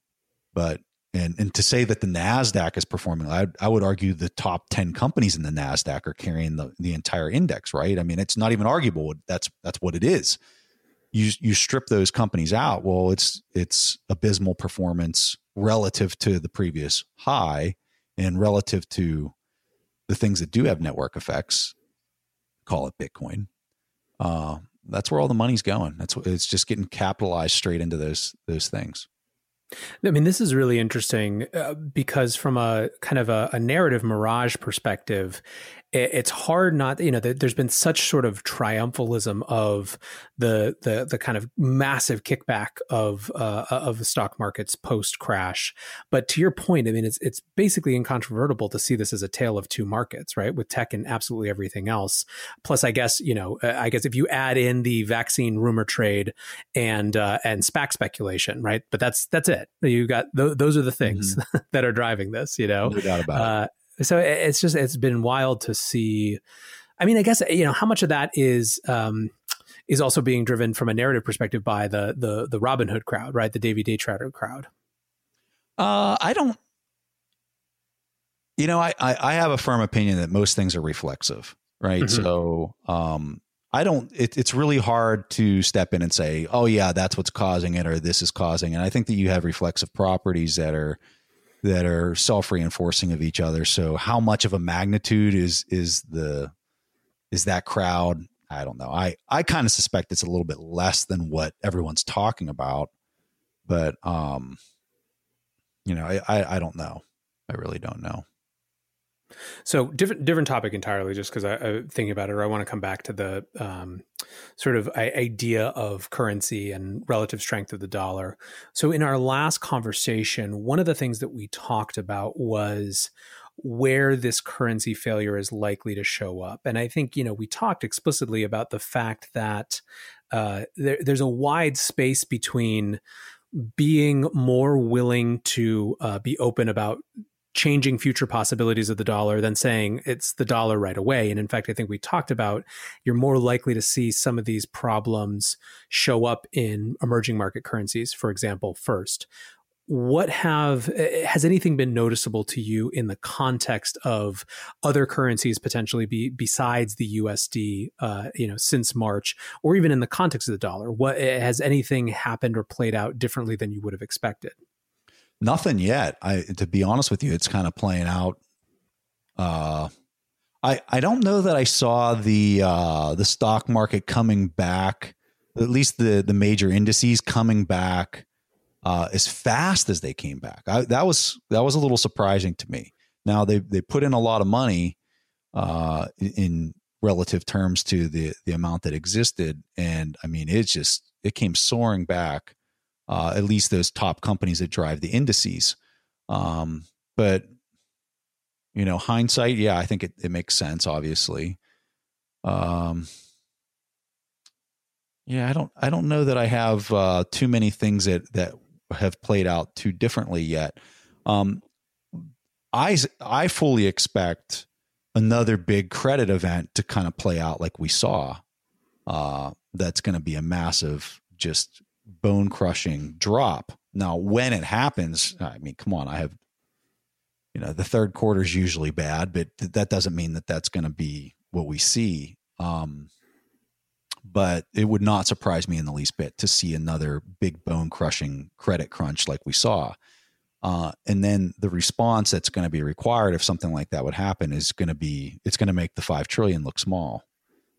But, and, and to say that the NASDAQ is performing, I, I would argue the top ten companies in the NASDAQ are carrying the, the entire index, right? I mean, it's not even arguable. That's, that's what it is. You, you strip those companies out. Well, it's, it's abysmal performance relative to the previous high and relative to the things that do have network effects, call it Bitcoin. Uh, that's where all the money's going. That's it's just getting capitalized straight into those, those things. I mean, this is really interesting uh, because from a kind of a, a narrative mirage perspective, it, it's hard not, you know, th- there's been such sort of triumphalism of the the, the kind of massive kickback of uh, of the stock markets post crash. But to your point, I mean, it's it's basically incontrovertible to see this as a tale of two markets, right? With tech and absolutely everything else. Plus, I guess, you know, I guess if you add in the vaccine rumor trade and uh, and SPAC speculation, right? But that's that's it. You got th- those are the things mm-hmm. that are driving this, you know. No doubt about uh, it. So it's just it's been wild to see. I mean, I guess you know how much of that is um, is also being driven from a narrative perspective by the the the Robin Hood crowd, right? The Davy Day Trader crowd. Uh, I don't. You know, I, I I have a firm opinion that most things are reflexive, right? Mm-hmm. So um, I don't. It, it's really hard to step in and say, oh yeah, that's what's causing it, or this is causing it. And I think that you have reflexive properties that are. that are self-reinforcing of each other. So how much of a magnitude is, is the, is that crowd? I don't know. I, I kind of suspect it's a little bit less than what everyone's talking about, but, um, you know, I, I, I don't know. I really don't know. So different, different topic entirely, just because I, I think about it, or I want to come back to the um, sort of idea of currency and relative strength of the dollar. So in our last conversation, one of the things that we talked about was where this currency failure is likely to show up. And I think, you know, we talked explicitly about the fact that uh, there, there's a wide space between being more willing to uh, be open about changing future possibilities of the dollar than saying it's the dollar right away. And in fact, I think we talked about you're more likely to see some of these problems show up in emerging market currencies, for example, first. What have, has anything been noticeable to you in the context of other currencies potentially be, besides the U S D, uh, you know, since March, or even in the context of the dollar? What has anything happened or played out differently than you would have expected? Nothing yet. I, to be honest with you, it's kind of playing out. Uh, I I don't know that I saw the uh, the stock market coming back, at least the the major indices coming back uh, as fast as they came back. I, that was that was a little surprising to me. Now they they put in a lot of money uh, in relative terms to the the amount that existed, and I mean it's just it came soaring back. Uh, at least those top companies that drive the indices. Um, but, you know, hindsight, yeah, I think it, it makes sense, obviously. Um, yeah, I don't I don't know that I have uh, too many things that, that have played out too differently yet. Um, I, I fully expect another big credit event to kind of play out like we saw. uh, that's going to be a massive, just bone crushing drop. Now, when it happens, I mean, come on, I have, you know, the third quarter is usually bad, but th- that doesn't mean that that's going to be what we see. Um, but it would not surprise me in the least bit to see another big bone crushing credit crunch like we saw. Uh, and then the response that's going to be required if something like that would happen is going to be, it's going to make the five trillion dollars look small.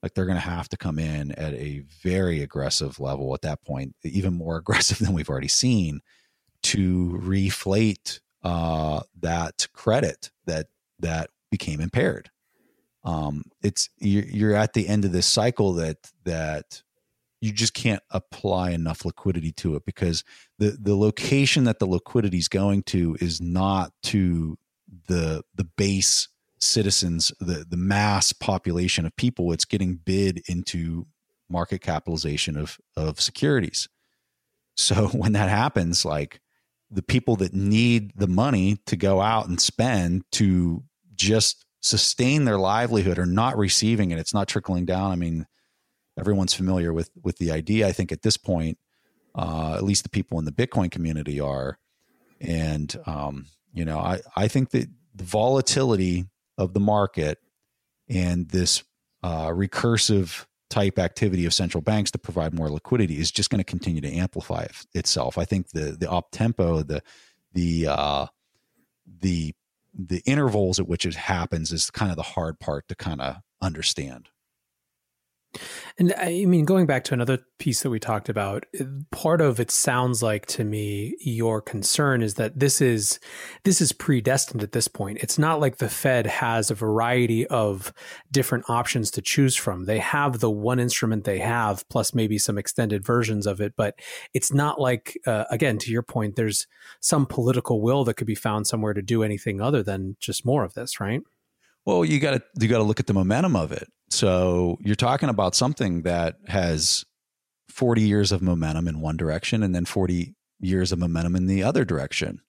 Like they're going to have to come in at a very aggressive level at that point, even more aggressive than we've already seen, to reflate uh, that credit that that became impaired. Um, it's you're, you're at the end of this cycle that that. You just can't apply enough liquidity to it because the, the location that the liquidity is going to is not to the the base citizens, the, the mass population of people. It's getting bid into market capitalization of, of securities. So when that happens, like the people that need the money to go out and spend to just sustain their livelihood are not receiving it. It's not trickling down. I mean, everyone's familiar with, with the idea, I think, at this point, uh, at least the people in the Bitcoin community are. And, um, you know, I, I think that the volatility of the market and this uh, recursive type activity of central banks to provide more liquidity is just going to continue to amplify it, itself. I think the the up-tempo, the the uh, the the intervals at which it happens is kind of the hard part to kind of understand. And I mean, going back to another piece that we talked about, part of it sounds like to me, your concern is that this is this is predestined at this point. It's not like the Fed has a variety of different options to choose from. They have the one instrument they have, plus maybe some extended versions of it. But it's not like, uh, again, to your point, there's some political will that could be found somewhere to do anything other than just more of this, right? Well, you got to you got to look at the momentum of it. So you're talking about something that has forty years of momentum in one direction and then forty years of momentum in the other direction,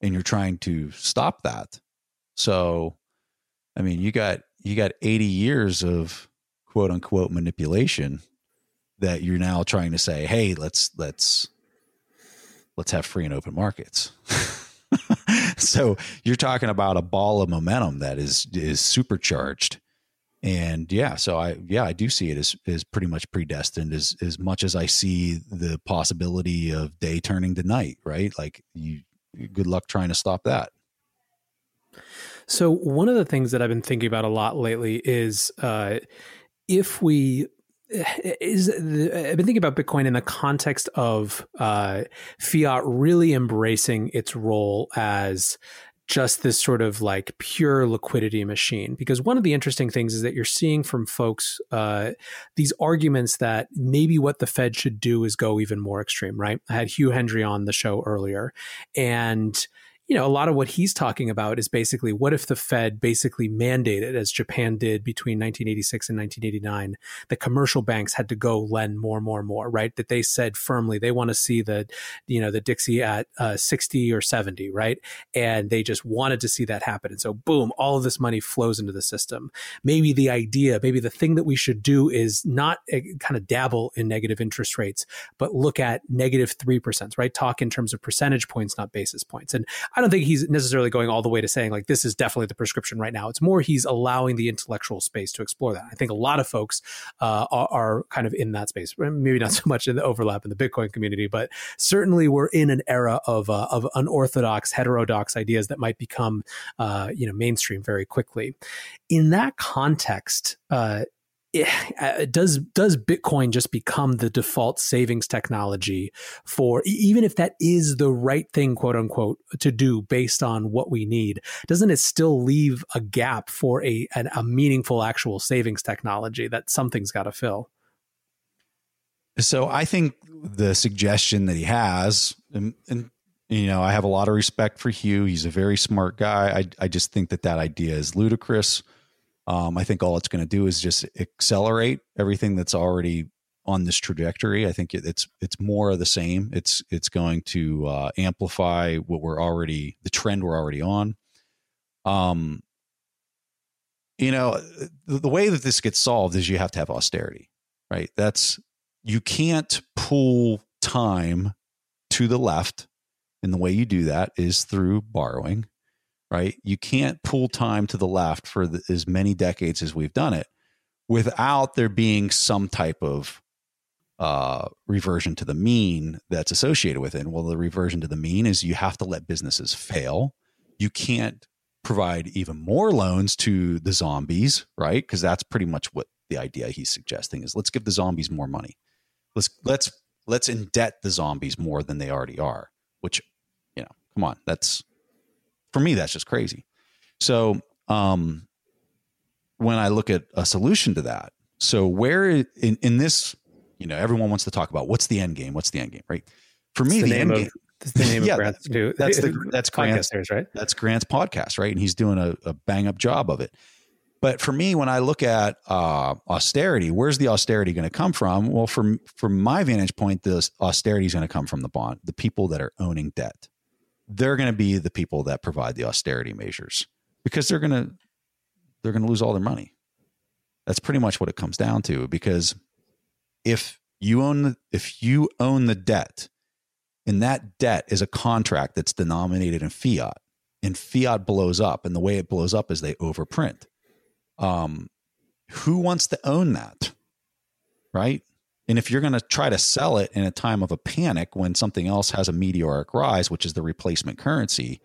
and you're trying to stop that. So, I mean, you got you got eighty years of quote unquote manipulation that you're now trying to say, hey, let's let's let's have free and open markets. So you're talking about a ball of momentum that is is supercharged. And yeah, so I yeah, I do see it as is pretty much predestined as as much as I see the possibility of day turning to night, right? Like you good luck trying to stop that. So one of the things that I've been thinking about a lot lately is uh, if we Is the, I've been thinking about Bitcoin in the context of uh, fiat really embracing its role as just this sort of like pure liquidity machine. Because one of the interesting things is that you're seeing from folks uh, these arguments that maybe what the Fed should do is go even more extreme, right? I had Hugh Hendry on the show earlier, and you know, a lot of what he's talking about is basically what if the Fed basically mandated, as Japan did between nineteen eighty-six and nineteen eighty-nine, that commercial banks had to go lend more, more, more, right? That they said firmly they want to see the, you know, the Dixie at uh, sixty or seventy, right? And they just wanted to see that happen. And so, boom, all of this money flows into the system. Maybe the idea, maybe the thing that we should do is not uh, kind of dabble in negative interest rates, but look at negative three percent, right? Talk in terms of percentage points, not basis points. And I I don't think he's necessarily going all the way to saying like this is definitely the prescription right now. It's more he's allowing the intellectual space to explore that. I think a lot of folks uh, are, are kind of in that space. Maybe not so much in the overlap in the Bitcoin community, but certainly we're in an era of uh, of unorthodox, heterodox ideas that might become uh, you know mainstream very quickly. In that context, uh, It, uh, does does Bitcoin just become the default savings technology for, even if that is the right thing, quote unquote, to do based on what we need? Doesn't it still leave a gap for a an, a meaningful actual savings technology that something's got to fill? So I think the suggestion that he has, and, and you know, I have a lot of respect for Hugh. He's a very smart guy. I I just think that that idea is ludicrous. Um, I think all it's going to do is just accelerate everything that's already on this trajectory. I think it, it's it's more of the same. It's it's going to uh, amplify what we're already the trend we're already on. Um, you know, the, the way that this gets solved is you have to have austerity. right? That's, you can't pull time to the left. And the way you do that is through borrowing, right? You can't pull time to the left for the, as many decades as we've done it without there being some type of uh, reversion to the mean that's associated with it. And well, the reversion to the mean is you have to let businesses fail. You can't provide even more loans to the zombies, right? Because that's pretty much what the idea he's suggesting is. Let's give the zombies more money. Let's let's let's indebt the zombies more than they already are. Which, you know, come on, that's, for me, that's just crazy. So um, when I look at a solution to that, so where in, in this, you know, everyone wants to talk about what's the end game, what's the end game, right? For me, the end game. That's the name of Grant's too. That's the that's Grant's right. That's Grant's podcast, right? And he's doing a, a bang up job of it. But for me, when I look at uh, austerity, where's the austerity going to come from? Well, from from my vantage point, this austerity is going to come from the bond. The people that are owning debt, they're going to be the people that provide the austerity measures because they're going to they're going to lose all their money. That's pretty much what it comes down to. Because if you own the, if you own the debt. And that debt is a contract that's denominated in fiat, and fiat blows up. And the way it blows up is they overprint. Um, who wants to own that? Right. And if you're going to try to sell it in a time of a panic, when something else has a meteoric rise, which is the replacement currency,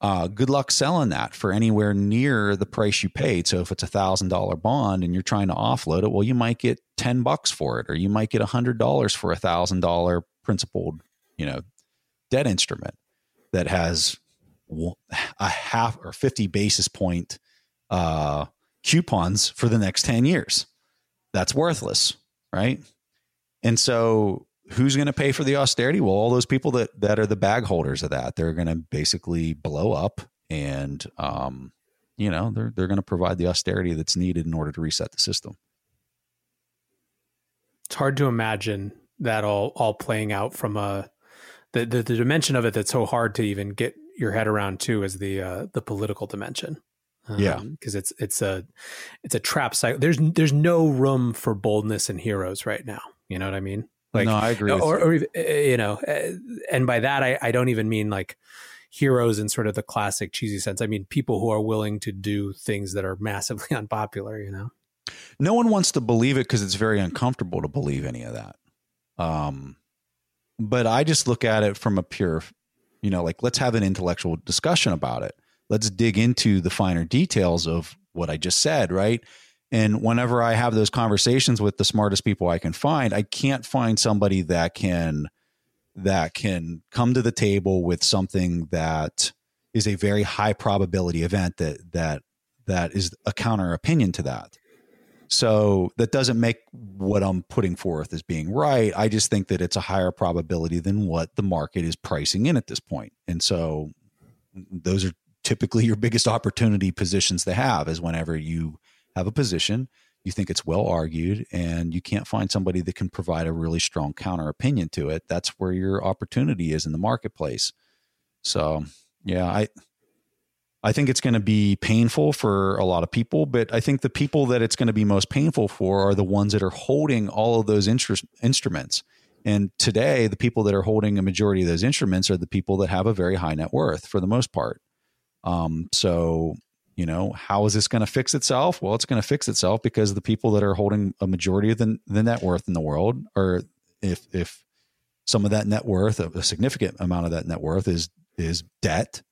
uh, good luck selling that for anywhere near the price you paid. So if it's a thousand dollar bond and you're trying to offload it, well, you might get ten bucks for it, or you might get a hundred dollars for a thousand dollar principled, you know, debt instrument that has a half or fifty basis point uh, coupons for the next ten years. That's worthless, right? And so who's going to pay for the austerity? Well, all those people that that are the bag holders of that, they're going to basically blow up and, um, you know, they're, they're going to provide the austerity that's needed in order to reset the system. It's hard to imagine that all, all playing out from a, The, the the dimension of it that's so hard to even get your head around too is the uh, the political dimension, um, yeah. Because it's it's a it's a trap cycle. There's there's no room for boldness and heroes right now. You know what I mean? Like, no, I agree. Or, or, or you know, and by that I, I don't even mean like heroes in sort of the classic cheesy sense. I mean people who are willing to do things that are massively unpopular. You know, no one wants to believe it because it's very uncomfortable to believe any of that. Um. But I just look at it from a pure, you know, like, let's have an intellectual discussion about it. Let's dig into the finer details of what I just said, right? And whenever I have those conversations with the smartest people I can find, I can't find somebody that can that can come to the table with something that is a very high probability event that that that is a counter opinion to that. So that doesn't make what I'm putting forth as being right. I just think that it's a higher probability than what the market is pricing in at this point. And so those are typically your biggest opportunity positions to have, is whenever you have a position, you think it's well argued and you can't find somebody that can provide a really strong counter opinion to it. That's where your opportunity is in the marketplace. So yeah, I... I think it's going to be painful for a lot of people, but I think the people that it's going to be most painful for are the ones that are holding all of those interest, instruments. And today, the people that are holding a majority of those instruments are the people that have a very high net worth for the most part. Um, so, you know, how is this going to fix itself? Well, it's going to fix itself because the people that are holding a majority of the, the net worth in the world, or if if some of that net worth, a significant amount of that net worth is is debt.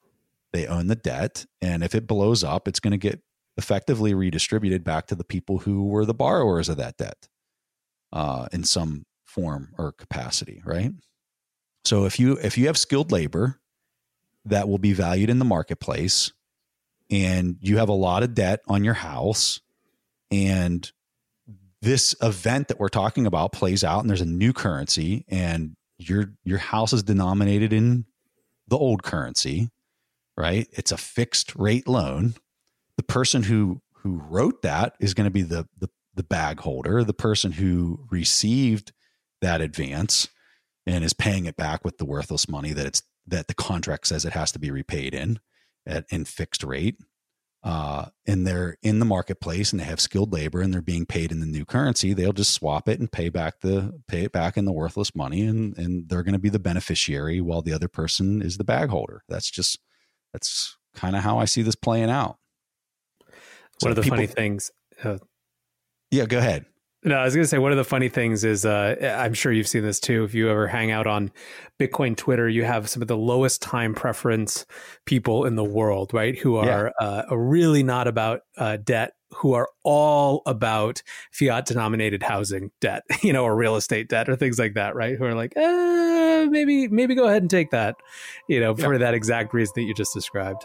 They own the debt. And if it blows up, it's going to get effectively redistributed back to the people who were the borrowers of that debt uh, in some form or capacity, right? So if you if you have skilled labor that will be valued in the marketplace, and you have a lot of debt on your house, and this event that we're talking about plays out and there's a new currency and your your house is denominated in the old currency, right? It's a fixed rate loan. The person who, who wrote that is going to be the, the, the bag holder, the person who received that advance and is paying it back with the worthless money that it's, that the contract says it has to be repaid in at in fixed rate. uh, and they're in the marketplace and they have skilled labor and they're being paid in the new currency, they'll just swap it and pay back the pay it back in the worthless money, and and they're going to be the beneficiary while the other person is the bag holder. That's just that's kind of how I see this playing out. So one of the people, funny things. Uh, yeah, go ahead. No, I was going to say, one of the funny things is, uh, I'm sure you've seen this too. If you ever hang out on Bitcoin Twitter, you have some of the lowest time preference people in the world, right? Who are yeah. uh, really not about uh, debt, who are all about fiat denominated housing debt, you know, or real estate debt or things like that, right? Who are like, eh, maybe, maybe go ahead and take that, you know, yeah. for that exact reason that you just described.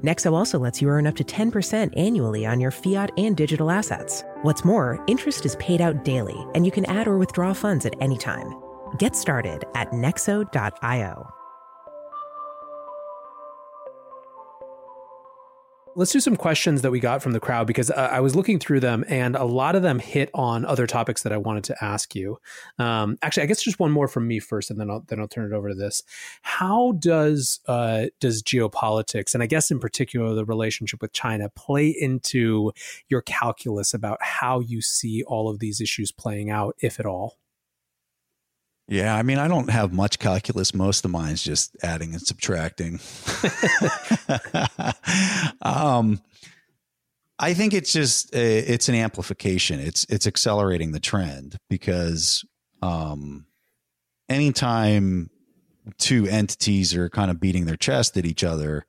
Nexo also lets you earn up to ten percent annually on your fiat and digital assets. What's more, interest is paid out daily, and you can add or withdraw funds at any time. Get started at Nexo dot io. Let's do some questions that we got from the crowd, because uh, I was looking through them and a lot of them hit on other topics that I wanted to ask you. Um, actually, I guess just one more from me first, and then I'll then I'll turn it over to this. How does uh, does geopolitics, and I guess in particular the relationship with China, play into your calculus about how you see all of these issues playing out, if at all? Yeah, I mean, I don't have much calculus. Most of mine's just adding and subtracting. um, I think it's just a, it's an amplification. It's it's accelerating the trend, because um, anytime two entities are kind of beating their chest at each other,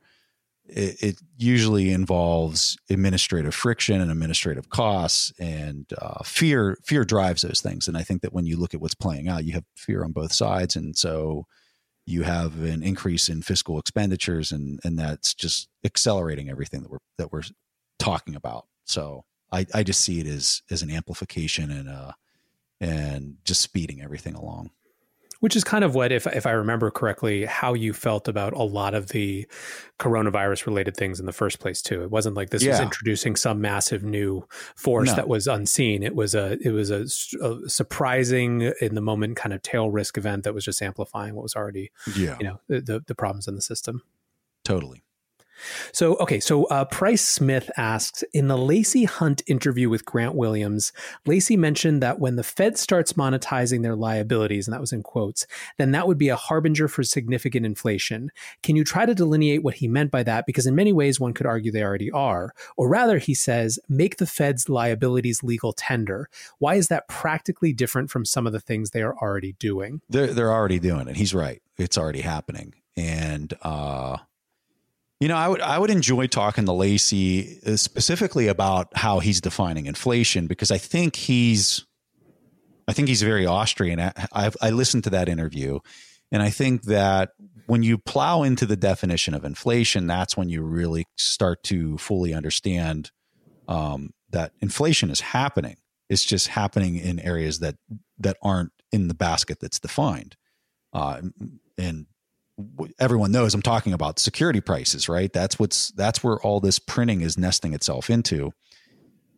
it, it usually involves administrative friction and administrative costs, and uh, fear, fear drives those things. And I think that when you look at what's playing out, you have fear on both sides. And so you have an increase in fiscal expenditures, and, and that's just accelerating everything that we're, that we're talking about. So I, I just see it as, as an amplification and, uh, and just speeding everything along. Which is kind of what, if if I remember correctly, how you felt about a lot of the coronavirus-related things in the first place, too. It wasn't like this yeah. was introducing some massive new force no. that was unseen. It was a it was a, a surprising, in the moment, kind of tail risk event that was just amplifying what was already, yeah. you know, the the problems in the system. Totally. So, okay. So uh, Price Smith asks, in the Lacey Hunt interview with Grant Williams, Lacey mentioned that when the Fed starts monetizing their liabilities, and that was in quotes, then that would be a harbinger for significant inflation. Can you try to delineate what he meant by that? Because in many ways, one could argue they already are. Or rather, he says, make the Fed's liabilities legal tender. Why is that practically different from some of the things they are already doing? They're, they're already doing it. He's right. It's already happening. And, uh, You know, I would I would enjoy talking to Lacey specifically about how he's defining inflation, because I think he's I think he's very Austrian. I I've, I listened to that interview, and I think that when you plow into the definition of inflation, that's when you really start to fully understand um, that inflation is happening. It's just happening in areas that that aren't in the basket that's defined, uh, and. Everyone knows I'm talking about security prices, right? That's what's, that's where all this printing is nesting itself into.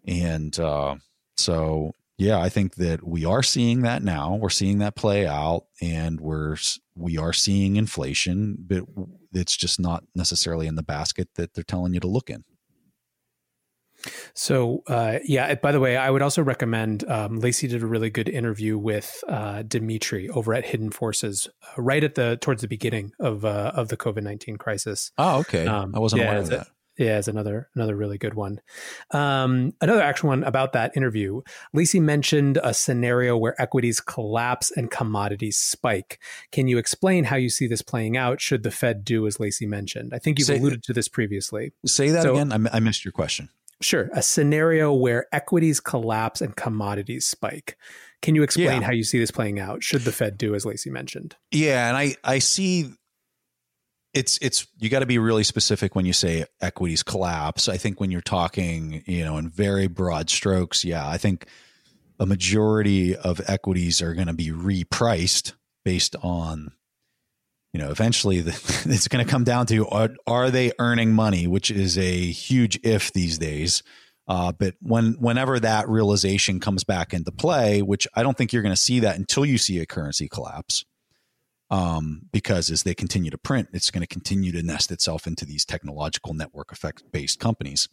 And, uh, so yeah, I think that we are seeing that now. We're seeing that play out, and we're we are seeing inflation, but it's just not necessarily in the basket that they're telling you to look in. So, uh, yeah, by the way, I would also recommend um, Lacey did a really good interview with uh, Dimitri over at Hidden Forces uh, right at the towards the beginning of uh, of the COVID nineteen crisis. Oh, okay. Um, I wasn't yeah, aware of that. A, yeah, it's another another really good one. Um, another actual one about that interview, Lacey mentioned a scenario where equities collapse and commodities spike. Can you explain how you see this playing out should the Fed do as Lacey mentioned? I think you've say, alluded to this previously. Say that so, again. I, I missed your question. Sure. A scenario where equities collapse and commodities spike. Can you explain yeah. how you see this playing out? Should the Fed do as Lacey mentioned? Yeah. And I, I see it's, it's, you got to be really specific when you say equities collapse. I think when you're talking, you know, in very broad strokes, yeah, I think a majority of equities are going to be repriced based on, you know, eventually the, it's going to come down to, are, are they earning money, which is a huge if these days. Uh, but when whenever that realization comes back into play, which I don't think you're going to see that until you see a currency collapse, um, because as they continue to print, it's going to continue to nest itself into these technological network effect based companies.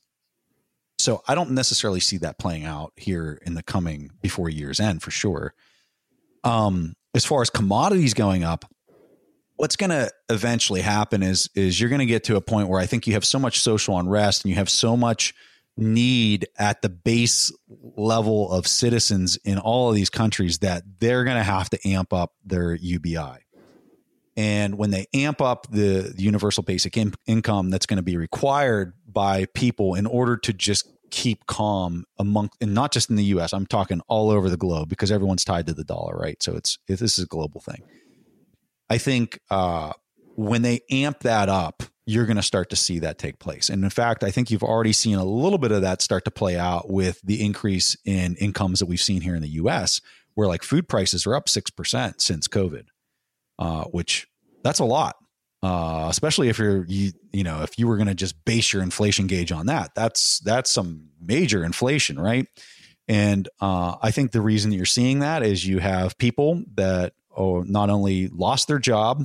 So I don't necessarily see that playing out here in the coming before year's end for sure. Um, as far as commodities going up, what's going to eventually happen is, is you're going to get to a point where I think you have so much social unrest and you have so much need at the base level of citizens in all of these countries that they're going to have to amp up their U B I. And when they amp up the, the universal basic in- income that's going to be required by people in order to just keep calm among, and not just in the U S, I'm talking all over the globe because everyone's tied to the dollar, right? So it's, it, this is a global thing. I think uh, when they amp that up, you're going to start to see that take place. And in fact, I think you've already seen a little bit of that start to play out with the increase in incomes that we've seen here in the U S, where like food prices are up six percent since COVID, uh, which that's a lot, uh, especially if you're, you, you know, if you were going to just base your inflation gauge on that, that's, that's some major inflation, right? And uh, I think the reason that you're seeing that is you have people that, oh, not only lost their job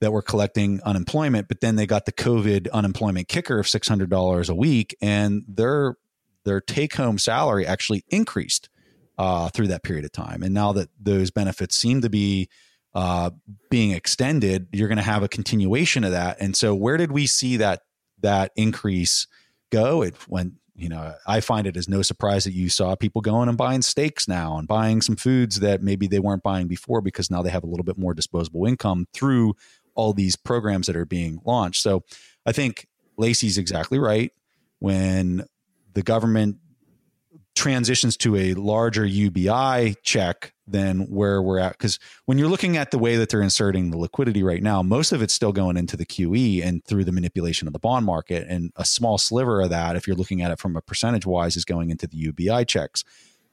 that were collecting unemployment, but then they got the COVID unemployment kicker of six hundred dollars a week, and their their take-home salary actually increased uh, through that period of time. And now that those benefits seem to be uh, being extended, you're going to have a continuation of that. And so, where did we see that that increase go? It went. You know, I find it as no surprise that you saw people going and buying steaks now and buying some foods that maybe they weren't buying before because now they have a little bit more disposable income through all these programs that are being launched. So I think Lacey's exactly right. When the government transitions to a larger U B I check than where we're at, because when you're looking at the way that they're inserting the liquidity right now, most of it's still going into the Q E and through the manipulation of the bond market. And a small sliver of that, if you're looking at it from a percentage wise, is going into the U B I checks.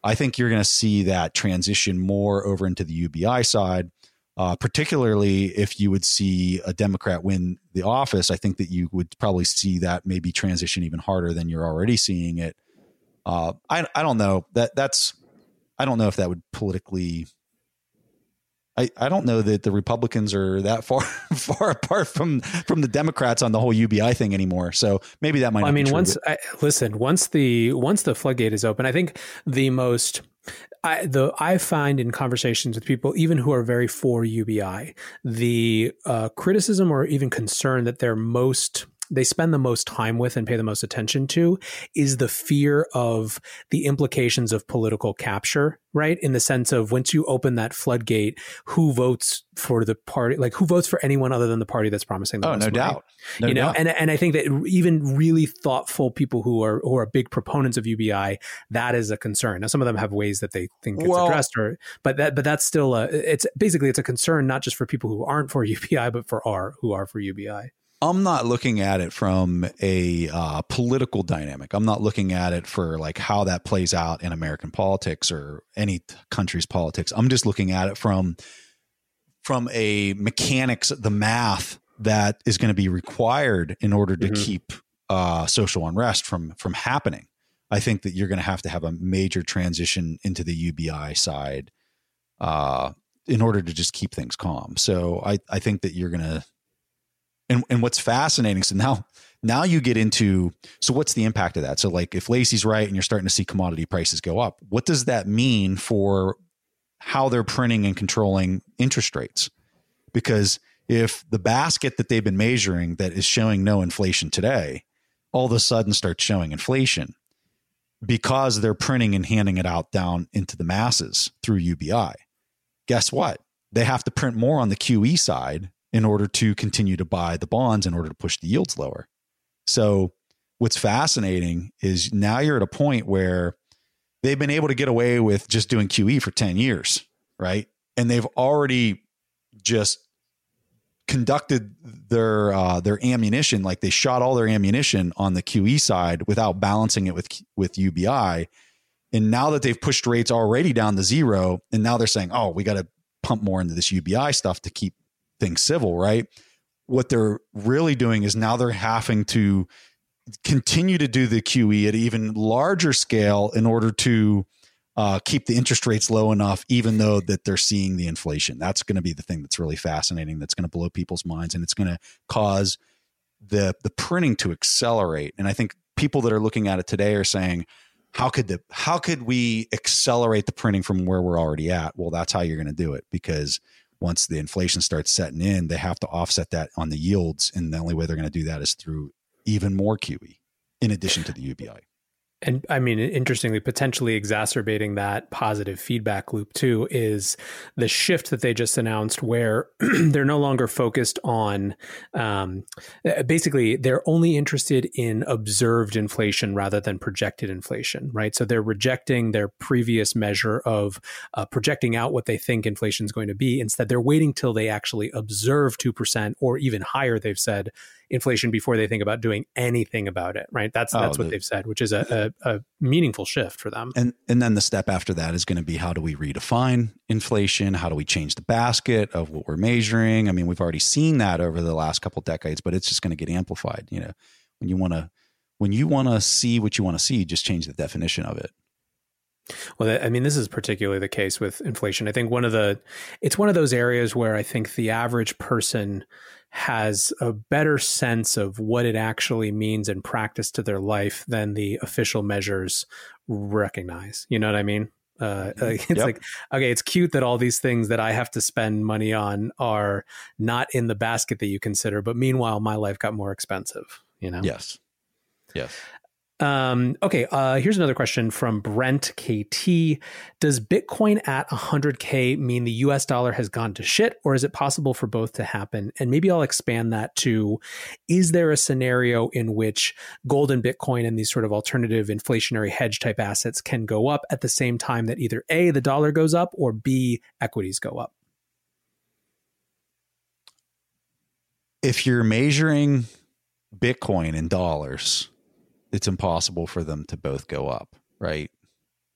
I think you're going to see that transition more over into the U B I side, uh, particularly if you would see a Democrat win the office. I think that you would probably see that maybe transition even harder than you're already seeing it. Uh, I I don't know that that's I don't know if that would politically. I, I don't know that the Republicans are that far far apart from from the Democrats on the whole U B I thing anymore. So maybe that might. I mean, be true, once I, listen, once the once the floodgate is open, I think the most. I, the, I find in conversations with people, even who are very for U B I, the uh, criticism or even concern that they're most. They spend the most time with and pay the most attention to is the fear of the implications of political capture, right? In the sense of once you open that floodgate, who votes for the party, like who votes for anyone other than the party that's promising the most money? Oh, no doubt. You know, and and I think that even really thoughtful people who are who are big proponents of U B I, that is a concern. Now, some of them have ways that they think it's well, addressed, or but that but that's still a it's basically it's a concern not just for people who aren't for U B I, but for are who are for U B I. I'm not looking at it from a uh, political dynamic. I'm not looking at it for like how that plays out in American politics or any t- country's politics. I'm just looking at it from from a mechanics, the math that is going to be required in order to mm-hmm. keep uh, social unrest from from happening. I think that you're going to have to have a major transition into the U B I side uh, in order to just keep things calm. So I, I think that you're going to, and and what's fascinating, so now, now you get into, so what's the impact of that? So like if Lacey's right and you're starting to see commodity prices go up, what does that mean for how they're printing and controlling interest rates? Because if the basket that they've been measuring that is showing no inflation today, all of a sudden starts showing inflation because they're printing and handing it out down into the masses through U B I, guess what? They have to print more on the Q E side in order to continue to buy the bonds in order to push the yields lower. So what's fascinating is now you're at a point where they've been able to get away with just doing Q E for ten years, right? And they've already just conducted their uh, their ammunition, like they shot all their ammunition on the Q E side without balancing it with with U B I. And now that they've pushed rates already down to zero, and now they're saying, oh, we got to pump more into this U B I stuff to keep things civil, right? What they're really doing is now they're having to continue to do the Q E at an even larger scale in order to uh, keep the interest rates low enough, even though that they're seeing the inflation. That's going to be the thing that's really fascinating. That's going to blow people's minds, and it's going to cause the the printing to accelerate. And I think people that are looking at it today are saying, how could the, how could we accelerate the printing from where we're already at? Well, that's how you're going to do it, because once the inflation starts setting in, they have to offset that on the yields. And the only way they're going to do that is through even more Q E in addition to the U B I. And I mean, interestingly, potentially exacerbating that positive feedback loop too is the shift that they just announced, where they're no longer focused on, um, basically, they're only interested in observed inflation rather than projected inflation, right? So they're rejecting their previous measure of uh, projecting out what they think inflation is going to be. Instead, they're waiting till they actually observe two percent or even higher, they've said, inflation before they think about doing anything about it, right? That's that's oh, what the, they've said, which is a, a, a meaningful shift for them. And and then the step after that is going to be, how do we redefine inflation? How do we change the basket of what we're measuring? I mean, we've already seen that over the last couple of decades, but it's just going to get amplified. You know, when you want to when you want to see what you want to see, just change the definition of it. Well, I mean, this is particularly the case with inflation. I think one of the, it's one of those areas where I think the average person has a better sense of what it actually means in practice to their life than the official measures recognize. You know what I mean? Uh, it's yep. like, okay, it's cute that all these things that I have to spend money on are not in the basket that you consider, but meanwhile, my life got more expensive, you know? Yes. Yes. Um, okay, uh, here's another question from Brent K T. Does Bitcoin at one hundred K mean the U S dollar has gone to shit, or is it possible for both to happen? And maybe I'll expand that to, is there a scenario in which gold and Bitcoin and these sort of alternative inflationary hedge type assets can go up at the same time that either A, the dollar goes up, or B, equities go up? If you're measuring Bitcoin in dollars, it's impossible for them to both go up, right?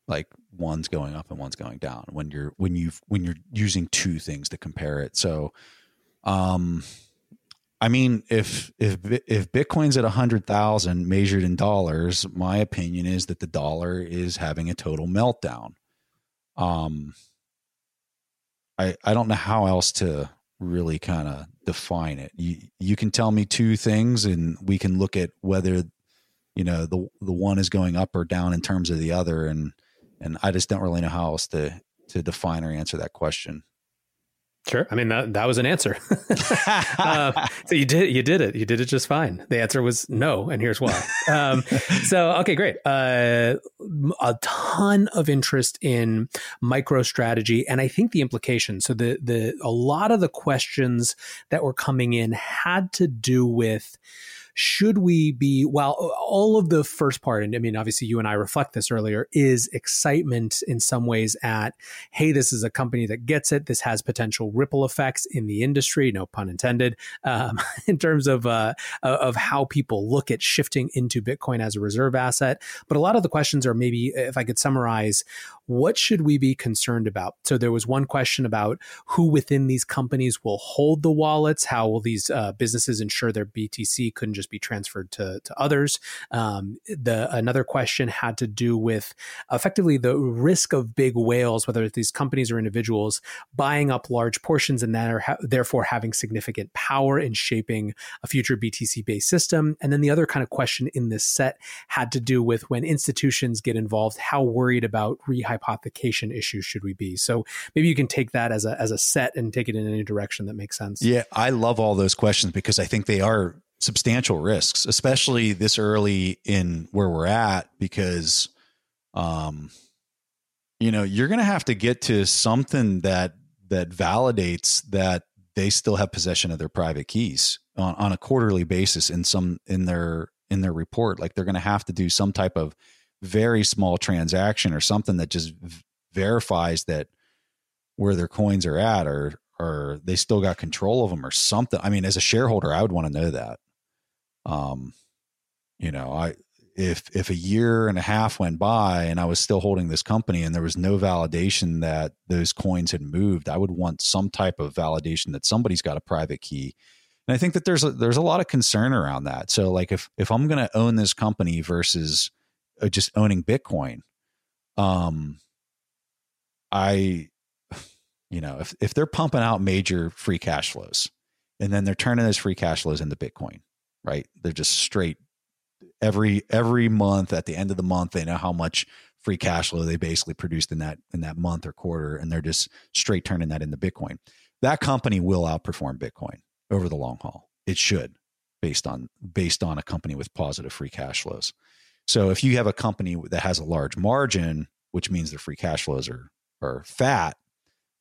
Like one's going up and one's going down when you're, when you've, when you're using two things to compare it. So, um, I mean, if, if, if Bitcoin's at a hundred thousand measured in dollars, my opinion is that the dollar is having a total meltdown. Um, I, I don't know how else to really kind of define it. You, you can tell me two things and we can look at whether, you know, the the one is going up or down in terms of the other. And and I just don't really know how else to to define or answer that question. Sure. I mean, that that was an answer. uh, so you did you did it. You did it just fine. The answer was no. And here's why. Um, so, OK, great. Uh, a ton of interest in MicroStrategy. And I think the implication. So the the a lot of the questions that were coming in had to do with, should we be, well, all of the first part, and I mean, obviously you and I reflect this earlier, is excitement in some ways at, hey, this is a company that gets it. This has potential ripple effects in the industry, no pun intended, um, in terms of uh, of how people look at shifting into Bitcoin as a reserve asset. But a lot of the questions are maybe, if I could summarize, what should we be concerned about? So there was one question about who within these companies will hold the wallets. How will these uh, businesses ensure their B T C couldn't just be transferred to, to others? Um, the another question had to do with effectively the risk of big whales, whether it's these companies or individuals, buying up large portions and that are ha- therefore having significant power in shaping a future B T C-based system. And then the other kind of question in this set had to do with when institutions get involved, how worried about rehypothecation issues should we be? So maybe you can take that as a as a set and take it in any direction that makes sense. Yeah, I love all those questions because I think they are substantial risks, especially this early in where we're at, because um, you know, you're going to have to get to something that that validates that they still have possession of their private keys on, on a quarterly basis in some in their in their report. Like they're going to have to do some type of very small transaction or something that just verifies that where their coins are at, or or they still got control of them or something. I mean, as a shareholder, I would want to know that. Um, you know, I if if a year and a half went by and I was still holding this company and there was no validation that those coins had moved, I would want some type of validation that somebody's got a private key. And I think that there's a, there's a lot of concern around that. So like if if I'm going to own this company versus just owning Bitcoin, um, I you know, if if they're pumping out major free cash flows and then they're turning those free cash flows into Bitcoin, right? They're just straight every every month at the end of the month, they know how much free cash flow they basically produced in that in that month or quarter, and they're just straight turning that into Bitcoin. That company will outperform Bitcoin over the long haul. It should, based on based on a company with positive free cash flows. So if you have a company that has a large margin, which means their free cash flows are are fat,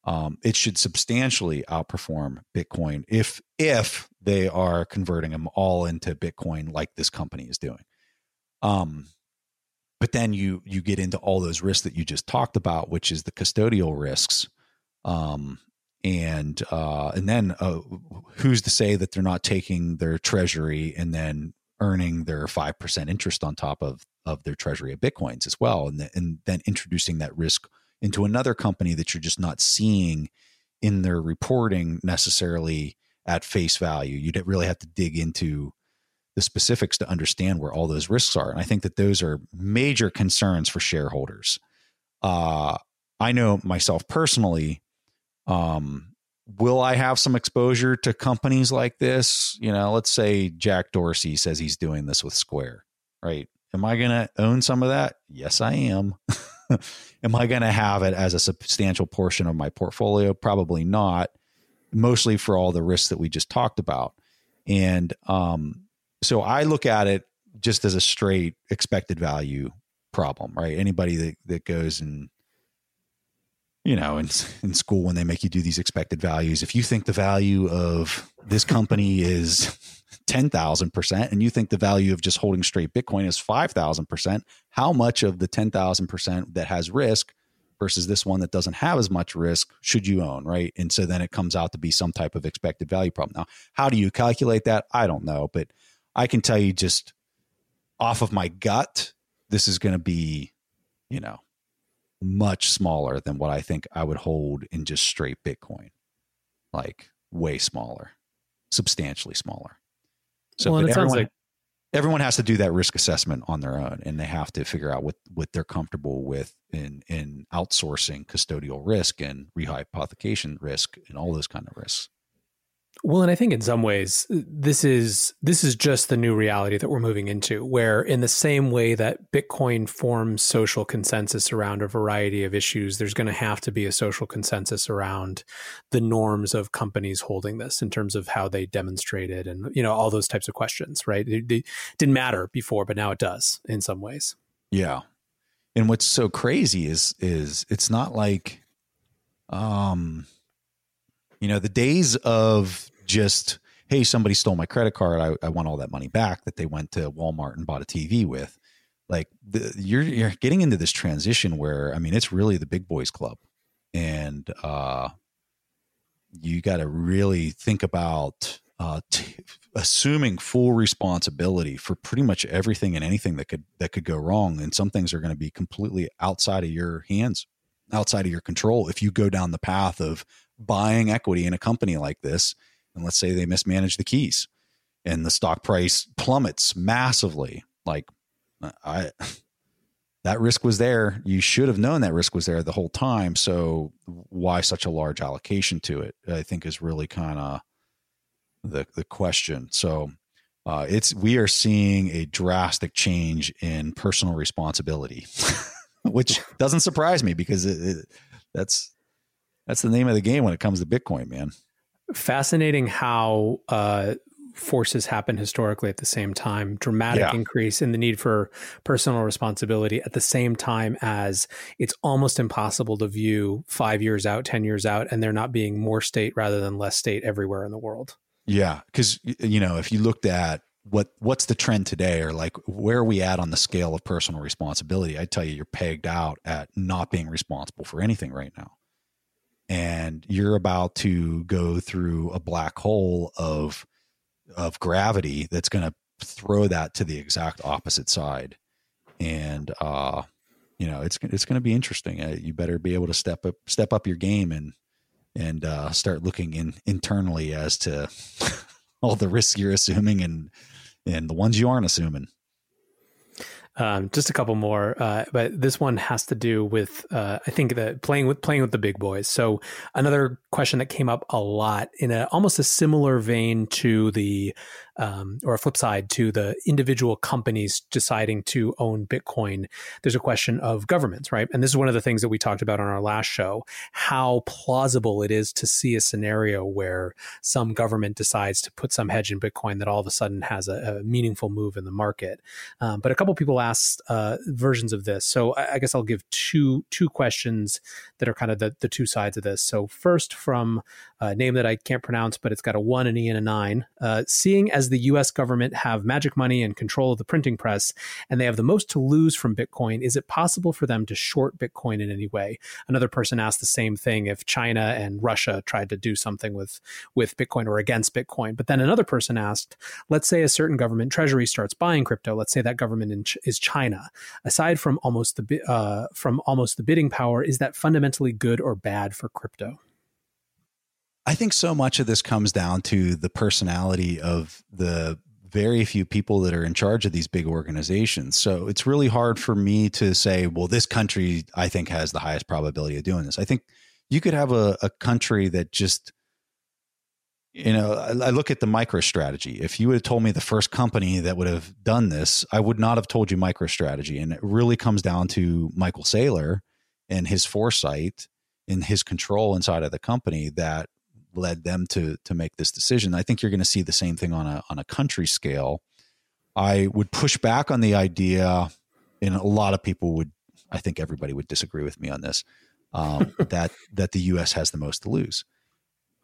Um, it should substantially outperform Bitcoin if if they are converting them all into Bitcoin like this company is doing. Um, but then you you get into all those risks that you just talked about, which is the custodial risks, um, and uh, and then uh, who's to say that they're not taking their treasury and then earning their five percent interest on top of of their treasury of Bitcoins as well, and, the, and then introducing that risk into another company that you're just not seeing in their reporting necessarily at face value. You'd really have to dig into the specifics to understand where all those risks are. And I think that those are major concerns for shareholders. Uh, I know myself personally, um, will I have some exposure to companies like this? You know, let's say Jack Dorsey says he's doing this with Square, right? Am I going to own some of that? Yes, I am. Am I going to have it as a substantial portion of my portfolio? Probably not, mostly for all the risks that we just talked about. And um, so I look at it just as a straight expected value problem, right? Anybody that, that goes and, you know, in, in school when they make you do these expected values, if you think the value of this company is ten thousand percent and you think the value of just holding straight Bitcoin is five thousand percent, how much of the ten thousand percent that has risk versus this one that doesn't have as much risk should you own, right? And so then it comes out to be some type of expected value problem. Now, how do you calculate that? I don't know, but I can tell you just off of my gut, this is going to be, you know, much smaller than what I think I would hold in just straight Bitcoin, like way smaller, substantially smaller. So well, everyone, like- everyone has to do that risk assessment on their own, and they have to figure out what, what they're comfortable with in, in outsourcing custodial risk and rehypothecation risk and all those kind of risks. Well, and I think in some ways, this is this is just the new reality that we're moving into, where in the same way that Bitcoin forms social consensus around a variety of issues, there's going to have to be a social consensus around the norms of companies holding this in terms of how they demonstrated and, you know, all those types of questions, right? It, it didn't matter before, but now it does in some ways. Yeah. And what's so crazy is is it's not like... um. You know, the days of just, hey, somebody stole my credit card, I, I want all that money back that they went to Walmart and bought a T V with. Like the, you're you're getting into this transition where, I mean, it's really the big boys club. And uh, you got to really think about uh, t- assuming full responsibility for pretty much everything and anything that could that could go wrong. And some things are going to be completely outside of your hands outside of your control. If you go down the path of buying equity in a company like this, and let's say they mismanage the keys and the stock price plummets massively, like I, that risk was there. You should have known that risk was there the whole time. So why such a large allocation to it, I think, is really kind of the the question. So uh, it's we are seeing a drastic change in personal responsibility, which doesn't surprise me because it, it, that's that's the name of the game when it comes to Bitcoin, man. Fascinating how uh, forces happen historically at the same time. Dramatic yeah. increase in the need for personal responsibility at the same time as it's almost impossible to view five years out, ten years out, and there not being more state rather than less state everywhere in the world. Yeah. Because, you know, if you looked at what what's the trend today, or like where are we at on the scale of personal responsibility, I tell you, you're pegged out at not being responsible for anything right now. And you're about to go through a black hole of of gravity that's going to throw that to the exact opposite side. And uh, you know, it's it's going to be interesting. Uh, you better be able to step up step up your game and and uh, start looking in internally as to all the risks you're assuming and and the ones you aren't assuming. Um, just a couple more, uh, but this one has to do with, uh, I think that playing with, playing with the big boys. So another question that came up a lot in a, almost a similar vein to the, um, or a flip side to the individual companies deciding to own Bitcoin. There's a question of governments, right? And this is one of the things that we talked about on our last show, how plausible it is to see a scenario where some government decides to put some hedge in Bitcoin that all of a sudden has a, a meaningful move in the market. Um, but a couple people asked uh, versions of this. So I, I guess I'll give two two questions that are kind of the, the two sides of this. So first, from a name that I can't pronounce, but it's got a one, an E, and a nine. Uh, seeing as the U S government have magic money and control of the printing press, and they have the most to lose from Bitcoin, is it possible for them to short Bitcoin in any way? Another person asked the same thing if China and Russia tried to do something with, with Bitcoin or against Bitcoin. But then another person asked, let's say a certain government treasury starts buying crypto. Let's say that government in Ch- is China. Aside from almost the uh, from almost the bidding power, is that fundamentally good or bad for crypto? I think so much of this comes down to the personality of the very few people that are in charge of these big organizations. So it's really hard for me to say, well, this country, I think, has the highest probability of doing this. I think you could have a, a country that just, you know, I, I look at the MicroStrategy. If you would have told me the first company that would have done this, I would not have told you MicroStrategy. And it really comes down to Michael Saylor and his foresight and his control inside of the company that led them to to make this decision. I think you're going to see the same thing on a on a country scale. I would push back on the idea, and a lot of people would, I think everybody would disagree with me on this, um, that that the U S has the most to lose.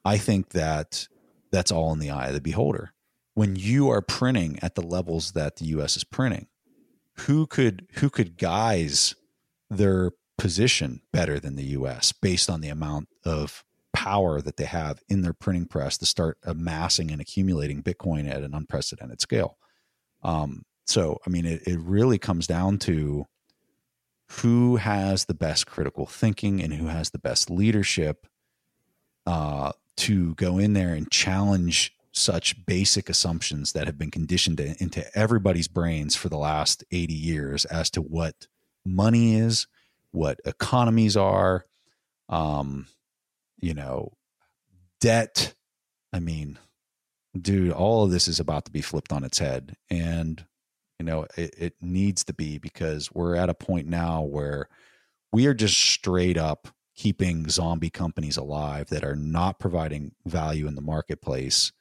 I think that that's all in the eye of the beholder. When you are printing at the levels that the U S is printing, who could who could guise their position better than the U S based on the amount of power that they have in their printing press to start amassing and accumulating Bitcoin at an unprecedented scale. Um, so, I mean, it, it really comes down to who has the best critical thinking and who has the best leadership uh, to go in there and challenge such basic assumptions that have been conditioned to, into everybody's brains for the last eighty years as to what money is, what economies are, um, you know, debt. I mean, dude, all of this is about to be flipped on its head. And, you know, it, it needs to be, because we're at a point now where we are just straight up keeping zombie companies alive that are not providing value in the marketplace.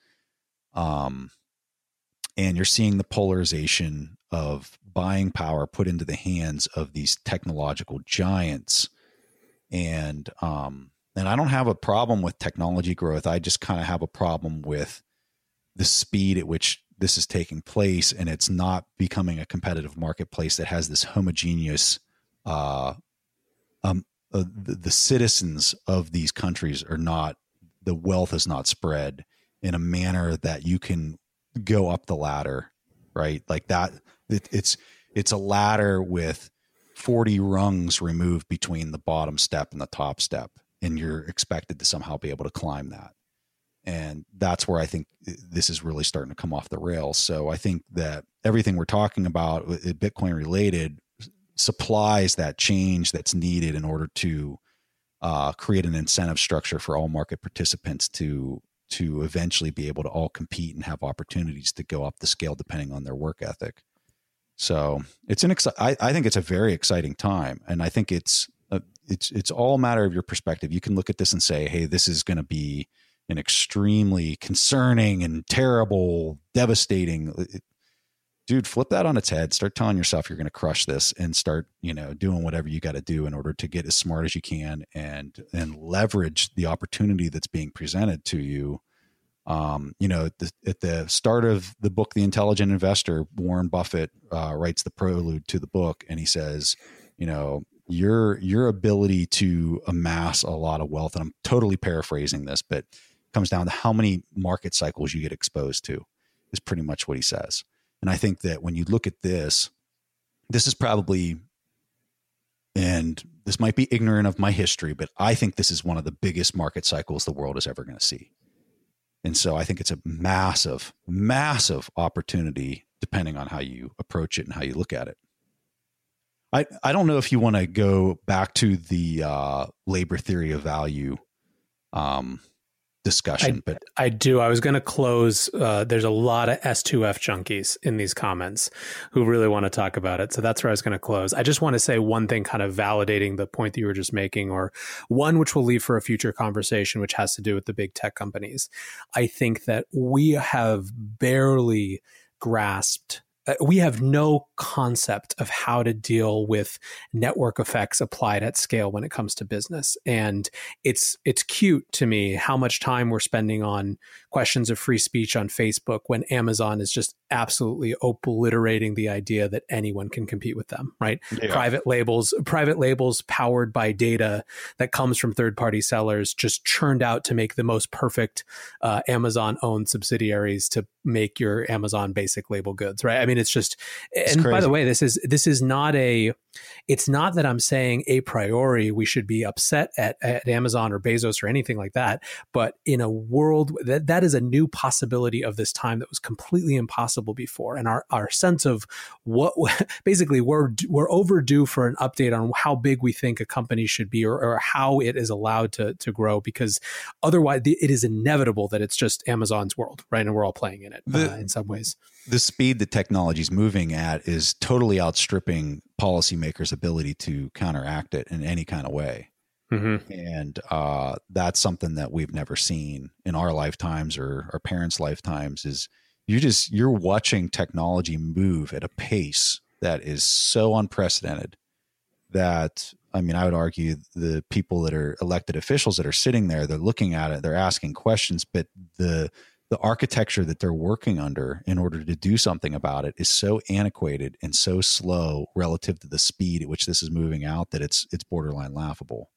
Um, and you're seeing the polarization of buying power put into the hands of these technological giants. And, um, And I don't have a problem with technology growth. I just kind of have a problem with the speed at which this is taking place, and it's not becoming a competitive marketplace that has this homogeneous. Uh, um, uh, the, the citizens of these countries are not, the wealth is not spread in a manner that you can go up the ladder, right? Like that. It, it's it's a ladder with forty rungs removed between the bottom step and the top step, and you're expected to somehow be able to climb that. And that's where I think this is really starting to come off the rails. So I think that everything we're talking about, Bitcoin related, supplies that change that's needed in order to uh, create an incentive structure for all market participants to to eventually be able to all compete and have opportunities to go up the scale depending on their work ethic. So it's an exci- I, I think it's a very exciting time, and I think it's a, it's it's all a matter of your perspective. You can look at this and say, hey, this is going to be an extremely concerning and terrible, devastating. Dude, flip that on its head. Start telling yourself you're going to crush this, and start, you know, doing whatever you got to do in order to get as smart as you can and and leverage the opportunity that's being presented to you. Um, you know, at the, at the start of the book, The Intelligent Investor, Warren Buffett uh, writes the prelude to the book, and he says, you know, your your ability to amass a lot of wealth, and I'm totally paraphrasing this, but comes down to how many market cycles you get exposed to is pretty much what he says. And I think that when you look at this, this is probably, and this might be ignorant of my history, but I think this is one of the biggest market cycles the world is ever going to see. And so I think it's a massive, massive opportunity, depending on how you approach it and how you look at it. I, I don't know if you want to go back to the uh, labor theory of value um discussion, I, but I do. I was going to close. Uh, there's a lot of S two F junkies in these comments who really want to talk about it. So that's where I was going to close. I just want to say one thing, kind of validating the point that you were just making, or one which we'll leave for a future conversation, which has to do with the big tech companies. I think that we have barely grasped We have no concept of how to deal with network effects applied at scale when it comes to business. And it's it's cute to me how much time we're spending on questions of free speech on Facebook when Amazon is just absolutely obliterating the idea that anyone can compete with them, right? Yeah. Private labels, private labels powered by data that comes from third-party sellers just churned out to make the most perfect uh, Amazon-owned subsidiaries to make your Amazon basic label goods, right? I mean, it's just, it's and crazy. By the way, this is, this is not a, it's not that I'm saying a priori we should be upset at, at Amazon or Bezos or anything like that, but in a world that that is a new possibility of this time that was completely impossible before. And our, our sense of what, basically we're, we're overdue for an update on how big we think a company should be, or, or how it is allowed to, to grow, because otherwise it is inevitable that it's just Amazon's world, right? And we're all playing in it the, uh, in some ways. The speed that technology is moving at is totally outstripping policymakers' ability to counteract it in any kind of way. Mm-hmm. And uh, that's something that we've never seen in our lifetimes or our parents' lifetimes. Is you just, you're watching technology move at a pace that is so unprecedented that, I mean, I would argue the people that are elected officials that are sitting there, they're looking at it, they're asking questions, but the the architecture that they're working under in order to do something about it is so antiquated and so slow relative to the speed at which this is moving out that it's it's borderline laughable.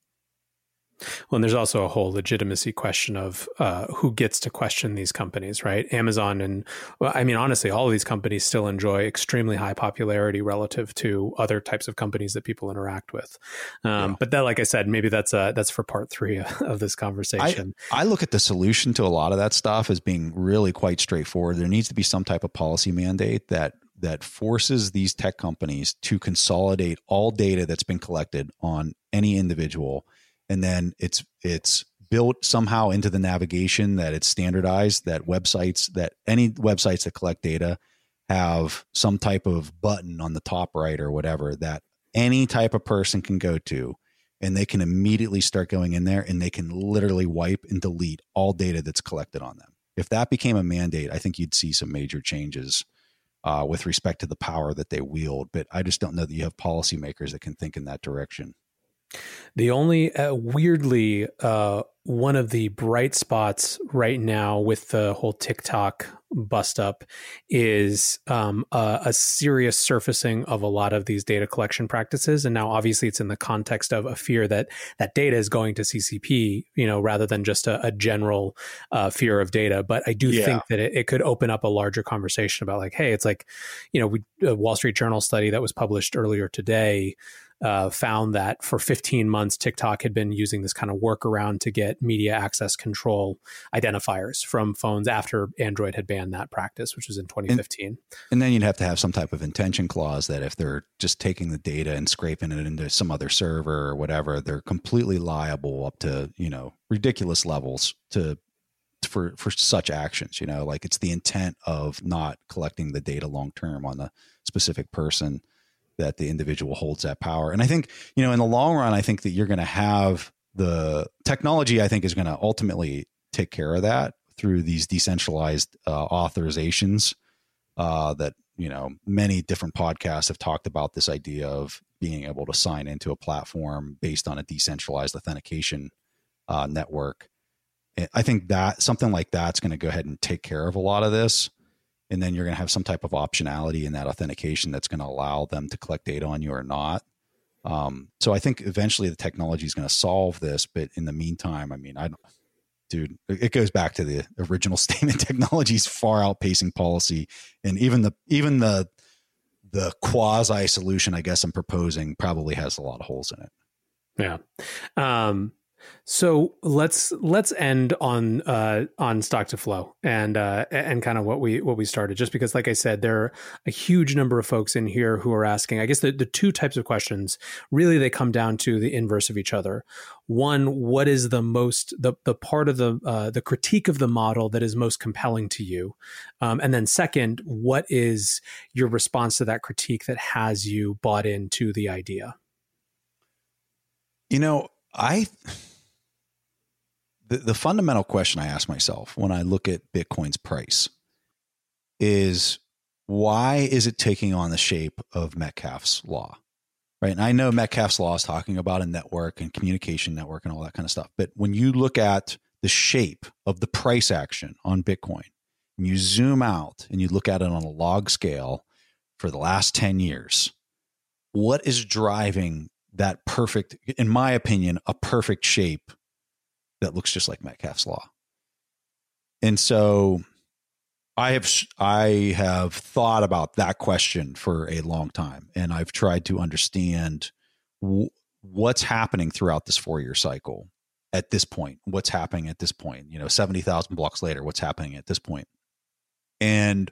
Well, and there's also a whole legitimacy question of uh, who gets to question these companies, right? Amazon and, well, I mean, honestly, all of these companies still enjoy extremely high popularity relative to other types of companies that people interact with. Um, yeah. But that, like I said, maybe that's uh, that's for part three of this conversation. I, I look at the solution to a lot of that stuff as being really quite straightforward. There needs to be some type of policy mandate that that forces these tech companies to consolidate all data that's been collected on any individual. And then it's it's built somehow into the navigation that it's standardized, that websites, that any websites that collect data have some type of button on the top right or whatever that any type of person can go to, and they can immediately start going in there and they can literally wipe and delete all data that's collected on them. If that became a mandate, I think you'd see some major changes uh, with respect to the power that they wield. But I just don't know that you have policymakers that can think in that direction. The only uh, weirdly uh, one of the bright spots right now with the whole TikTok bust up is um, a, a serious surfacing of a lot of these data collection practices. And now, obviously, it's in the context of a fear that that data is going to C C P, you know, rather than just a, a general uh, fear of data. But I do yeah. think that it, it could open up a larger conversation about, like, hey, it's like, you know, we, a Wall Street Journal study that was published earlier today uh, found that for fifteen months, TikTok had been using this kind of workaround to get media access control identifiers from phones after Android had banned that practice, which was in twenty fifteen. And, and then you'd have to have some type of intention clause that if they're just taking the data and scraping it into some other server or whatever, they're completely liable up to, you know, ridiculous levels to for for such actions, you know, like it's the intent of not collecting the data long term on the specific person that the individual holds that power. And I think, you know, in the long run, I think that you're going to have the technology, I think, is going to ultimately take care of that through these decentralized uh, authorizations uh, that, you know, many different podcasts have talked about this idea of being able to sign into a platform based on a decentralized authentication uh, network. I think that something like that's going to go ahead and take care of a lot of this. And then you're going to have some type of optionality in that authentication that's going to allow them to collect data on you or not. Um, so I think eventually the technology is going to solve this. But in the meantime, I mean, I don't, dude, it goes back to the original statement. Technology is far outpacing policy. And even the, even the, the quasi solution, I guess I'm proposing probably has a lot of holes in it. Yeah. Um, So let's let's end on uh, on stock to flow and uh, and kind of what we what we started, just because, like I said, there are a huge number of folks in here who are asking, I guess, the, the two types of questions, really, they come down to the inverse of each other. One, what is the most the the part of the uh, the critique of the model that is most compelling to you? Um, and then second, what is your response to that critique that has you bought into the idea? You know, I... The, the fundamental question I ask myself when I look at Bitcoin's price is, why is it taking on the shape of Metcalfe's law, right? And I know Metcalfe's law is talking about a network and communication network and all that kind of stuff. But when you look at the shape of the price action on Bitcoin and you zoom out and you look at it on a log scale for the last ten years, what is driving that perfect, in my opinion, a perfect shape that looks just like Metcalfe's law? And so I have, I have thought about that question for a long time, and I've tried to understand w- what's happening throughout this four-year cycle at this point, what's happening at this point, you know, seventy thousand blocks later, what's happening at this point. And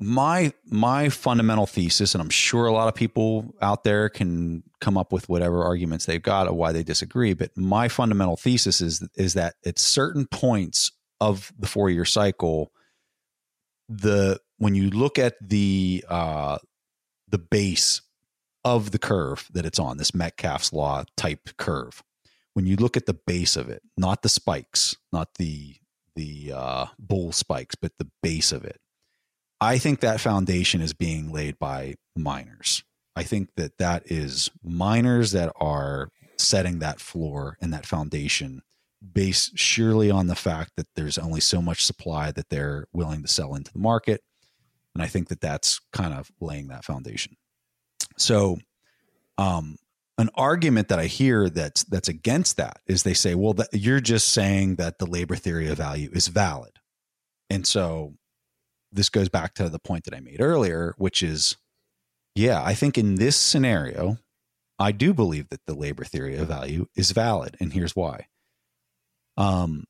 my, my fundamental thesis, and I'm sure a lot of people out there can come up with whatever arguments they've got or why they disagree, but my fundamental thesis is, is that at certain points of the four-year cycle, the, when you look at the, uh, the base of the curve that it's on, this Metcalfe's law type curve, when you look at the base of it, not the spikes, not the, the, uh, bull spikes, but the base of it, I think that foundation is being laid by miners. I think that that is miners that are setting that floor and that foundation based surely on the fact that there's only so much supply that they're willing to sell into the market. And I think that that's kind of laying that foundation. So um, an argument that I hear that's, that's against that is they say, well, that, you're just saying that the labor theory of value is valid. And so this goes back to the point that I made earlier, which is, yeah, I think in this scenario, I do believe that the labor theory of value is valid. And here's why. Um,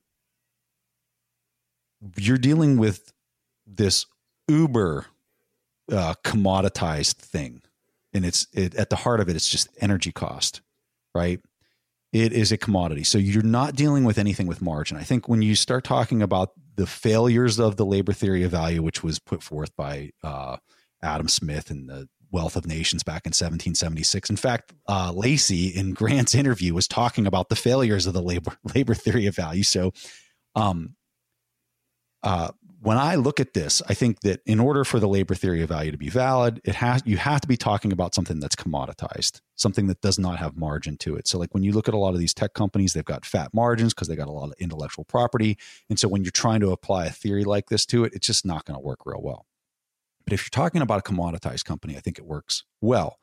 you're dealing with this uber uh, commoditized thing. And it's it, at the heart of it, it's just energy cost, right? It is a commodity. So you're not dealing with anything with margin. I think when you start talking about the failures of the labor theory of value, which was put forth by uh, Adam Smith and the Wealth of Nations back in seventeen seventy-six. In fact, uh, Lacey in Grant's interview was talking about the failures of the labor labor theory of value. So um, uh, when I look at this, I think that in order for the labor theory of value to be valid, it has you have to be talking about something that's commoditized, something that does not have margin to it. So like when you look at a lot of these tech companies, they've got fat margins because they got a lot of intellectual property. And so when you're trying to apply a theory like this to it, it's just not going to work real well. But if you're talking about a commoditized company, I think it works well.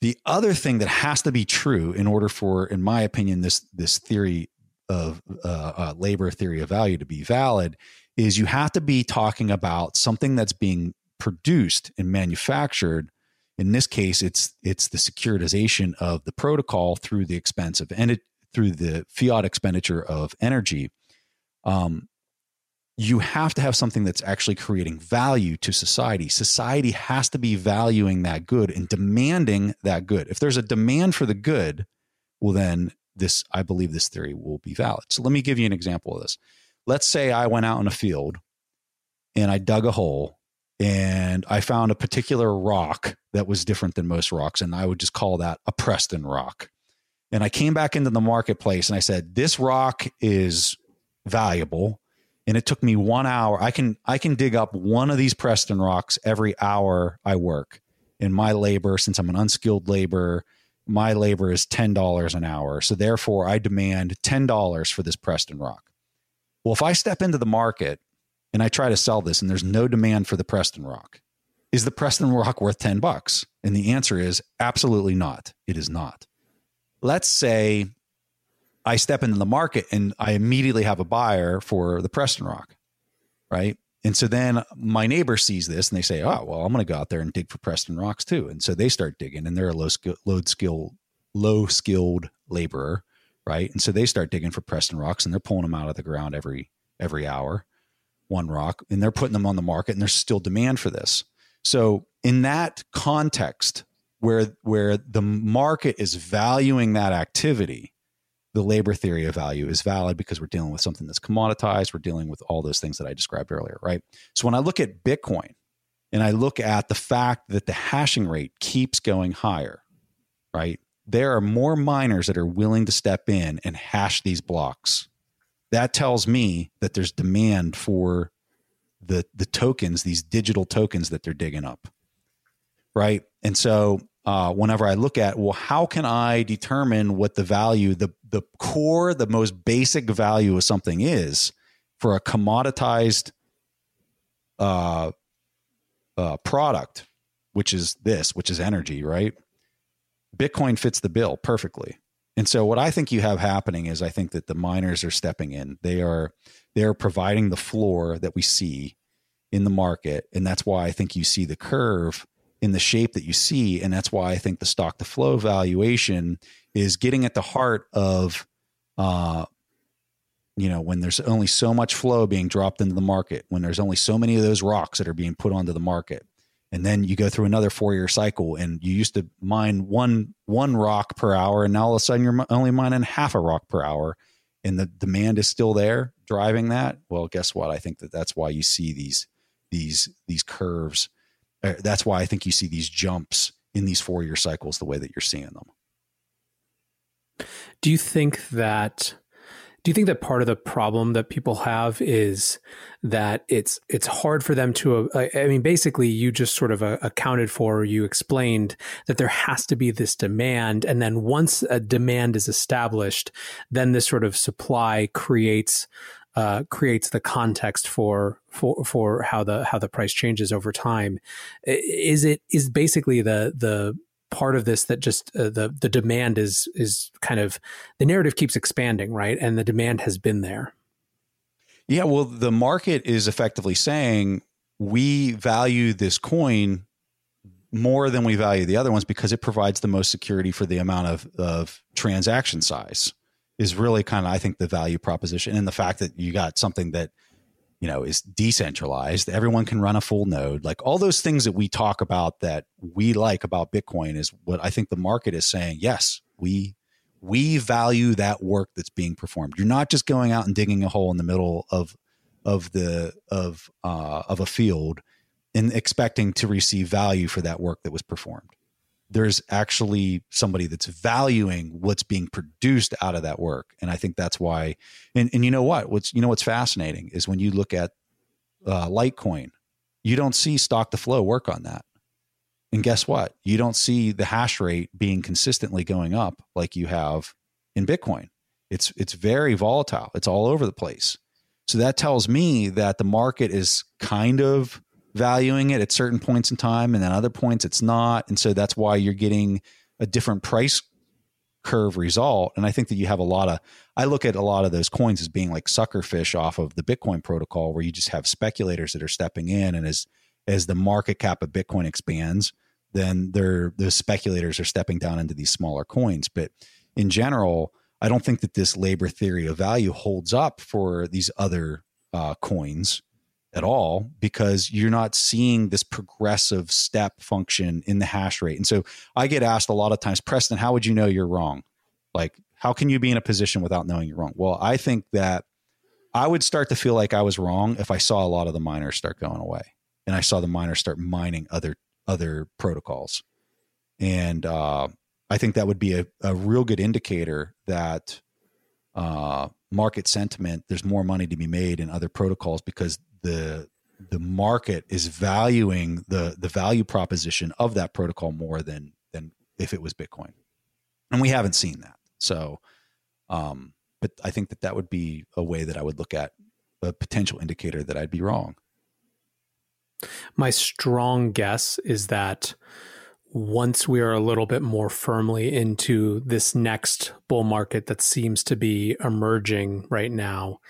The other thing that has to be true in order for, in my opinion, this, this theory of uh, uh, labor theory of value to be valid is you have to be talking about something that's being produced and manufactured In this case, it's it's the securitization of the protocol through the expense of and through the fiat expenditure of energy. Um, you have to have something that's actually creating value to society. Society has to be valuing that good and demanding that good. If there's a demand for the good, well, then this, I believe this theory will be valid. So let me give you an example of this. Let's say I went out in a field and I dug a hole and I found a particular rock that was different than most rocks. And I would just call that a Preston rock. And I came back into the marketplace and I said, this rock is valuable. And it took me one hour. I can, I can dig up one of these Preston rocks every hour I work. And my labor, since I'm an unskilled laborer, my labor is ten dollars an hour. So therefore I demand ten dollars for this Preston rock. Well, if I step into the market and I try to sell this and there's no demand for the Preston rock, is the Preston rock worth ten bucks? And the answer is absolutely not. It is not. Let's say I step into the market and I immediately have a buyer for the Preston rock, right? And so then my neighbor sees this and they say, oh, well, I'm going to go out there and dig for Preston rocks too. And so they start digging and they're a low skill, low skill, low skilled laborer, right? And so they start digging for Preston rocks and they're pulling them out of the ground every, every hour, one rock, and they're putting them on the market and there's still demand for this. So in that context where, where the market is valuing that activity, the labor theory of value is valid because we're dealing with something that's commoditized. We're dealing with all those things that I described earlier, right? So when I look at Bitcoin and I look at the fact that the hashing rate keeps going higher, right? There are more miners that are willing to step in and hash these blocks. That tells me that there's demand for the the tokens, these digital tokens that they're digging up, right? And so Uh, whenever I look at, well, how can I determine what the value, the the core, the most basic value of something is for a commoditized uh, uh, product, which is this, which is energy, right? Bitcoin fits the bill perfectly. And so what I think you have happening is I think that the miners are stepping in. They are they are providing the floor that we see in the market. And that's why I think you see the curve in the shape that you see. And that's why I think the stock to flow valuation is getting at the heart of, uh, you know, when there's only so much flow being dropped into the market, when there's only so many of those rocks that are being put onto the market. And then you go through another four year cycle and you used to mine one, one rock per hour. And now all of a sudden you're only mining half a rock per hour and the demand is still there driving that. Well, guess what? I think that that's why you see these, these, these curves. That's why I think you see these jumps in these four-year cycles the way that you're seeing them. Do you think that do you think that part of the problem that people have is that it's it's hard for them to uh, I mean basically you just sort of uh, accounted for, you explained that there has to be this demand, and then once a demand is established, then this sort of supply creates Uh, creates the context for for for how the how the price changes over time. Is it is basically the the part of this that just uh, the the demand is is kind of the narrative keeps expanding, right? And the demand has been there. Yeah, well, the market is effectively saying we value this coin more than we value the other ones because it provides the most security for the amount of of transaction size. Is really kind of, I think, the value proposition, and the fact that you got something that, you know, is decentralized. Everyone can run a full node. Like all those things that we talk about that we like about Bitcoin is what I think the market is saying. Yes, we we value that work that's being performed. You're not just going out and digging a hole in the middle of of the of uh, of a field and expecting to receive value for that work that was performed. There's actually somebody that's valuing what's being produced out of that work. And I think that's why, and, and you know what, what's, you know, what's fascinating is when you look at uh, Litecoin, you don't see stock to flow work on that. And guess what? You don't see the hash rate being consistently going up like you have in Bitcoin. It's, it's very volatile. It's all over the place. So that tells me that the market is kind of valuing it at certain points in time, and then other points it's not. And so that's why you're getting a different price curve result. And I think that you have a lot of, I look at a lot of those coins as being like sucker fish off of the Bitcoin protocol, where you just have speculators that are stepping in. And as, as the market cap of Bitcoin expands, then they're, the speculators are stepping down into these smaller coins. But in general, I don't think that this labor theory of value holds up for these other uh, coins at all, because you're not seeing this progressive step function in the hash rate. And so I get asked a lot of times, Preston, how would you know you're wrong? Like, how can you be in a position without knowing you're wrong? Well, I think that I would start to feel like I was wrong if I saw a lot of the miners start going away and I saw the miners start mining other other protocols. And uh, I think that would be a, a real good indicator that uh, market sentiment, there's more money to be made in other protocols, because the the market is valuing the the value proposition of that protocol more than than if it was Bitcoin. And we haven't seen that. So, um, but I think that that would be a way that I would look at a potential indicator that I'd be wrong. My strong guess is that once we are a little bit more firmly into this next bull market that seems to be emerging right now,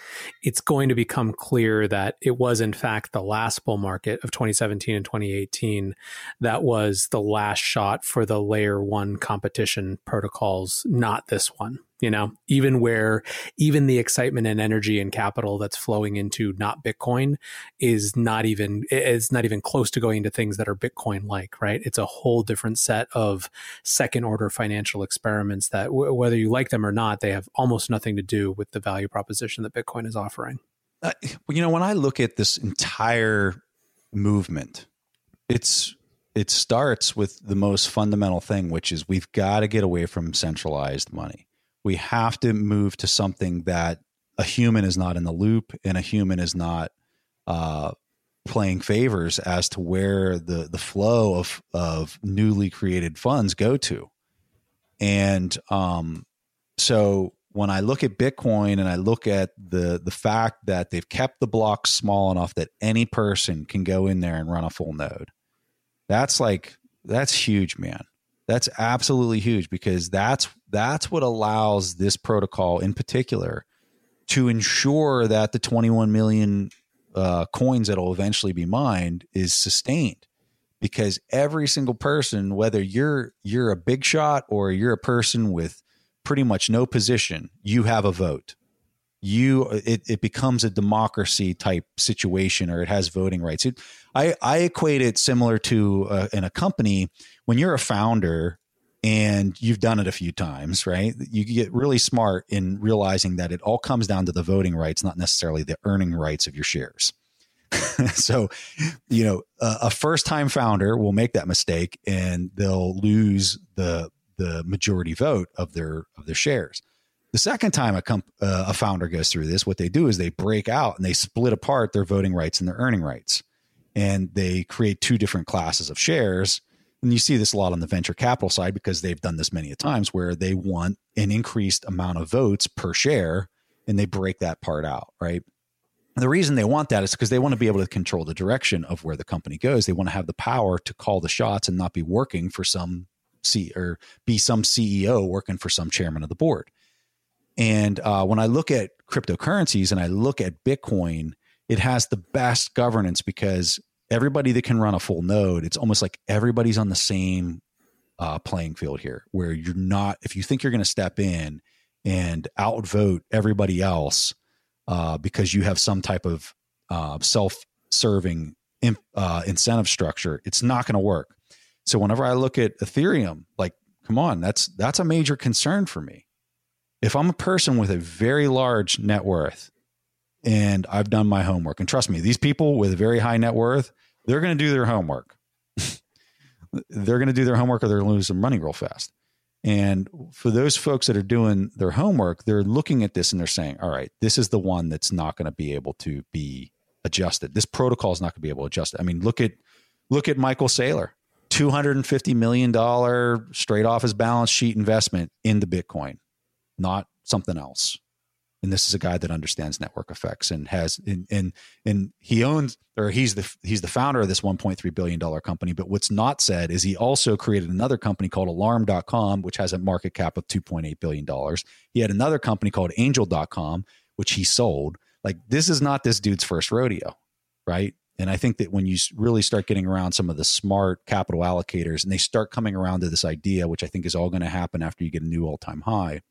it's going to become clear that it was, in fact, the last bull market of twenty seventeen and twenty eighteen that was the last shot for the layer one competition protocols, not this one. You know, even where even the excitement and energy and capital that's flowing into not Bitcoin is not even it's not even close to going into things that are Bitcoin like, right? It's a whole different set of second order financial experiments that w- whether you like them or not, they have almost nothing to do with the value proposition that Bitcoin is offering. Uh, you know, when I look at this entire movement, it's it starts with the most fundamental thing, which is we've got to get away from centralized money. We have to move to something that a human is not in the loop and a human is not uh, playing favors as to where the the flow of of newly created funds go to. And um, so when I look at Bitcoin and I look at the the fact that they've kept the blocks small enough that any person can go in there and run a full node, that's like, that's huge, man. That's absolutely huge, because that's that's what allows this protocol in particular to ensure that the twenty-one million uh, coins that will eventually be mined is sustained. Because every single person, whether you're you're a big shot or you're a person with pretty much no position, you have a vote. You it it becomes a democracy type situation, or it has voting rights. It, I I equate it similar to uh, in a company when you're a founder and you've done it a few times, right? You get really smart in realizing that it all comes down to the voting rights, not necessarily the earning rights of your shares. So, you know, a, a first time founder will make that mistake and they'll lose the the majority vote of their of their shares. The second time a, comp, uh, a founder goes through this, what they do is they break out and they split apart their voting rights and their earning rights. And they create two different classes of shares. And you see this a lot on the venture capital side, because they've done this many times where they want an increased amount of votes per share and they break that part out, right? And the reason they want that is because they want to be able to control the direction of where the company goes. They want to have the power to call the shots and not be working for some C or be some C E O working for some chairman of the board. And uh, when I look at cryptocurrencies and I look at Bitcoin, it has the best governance because everybody that can run a full node, it's almost like everybody's on the same uh, playing field here, where you're not, if you think you're going to step in and outvote everybody else uh, because you have some type of uh, self-serving imp, uh, incentive structure, it's not going to work. So whenever I look at Ethereum, like, come on, that's that's a major concern for me. If I'm a person with a very large net worth and I've done my homework, and trust me, these people with a very high net worth, they're going to do their homework. They're going to do their homework or they're going to lose some money real fast. And for those folks that are doing their homework, they're looking at this and they're saying, all right, this is the one that's not going to be able to be adjusted. This protocol is not going to be able to adjust it. I mean, look at, look at Michael Saylor, two hundred fifty million dollars straight off his balance sheet investment into Bitcoin, not something else. And this is a guy that understands network effects and has, and, and, and he owns, or he's the, he's the founder of this one point three billion dollars company. But what's not said is he also created another company called alarm dot com, which has a market cap of two point eight billion dollars. He had another company called angel dot com, which he sold. Like, this is not this dude's first rodeo, right? And I think that when you really start getting around some of the smart capital allocators and they start coming around to this idea, which I think is all going to happen after you get a new all-time high,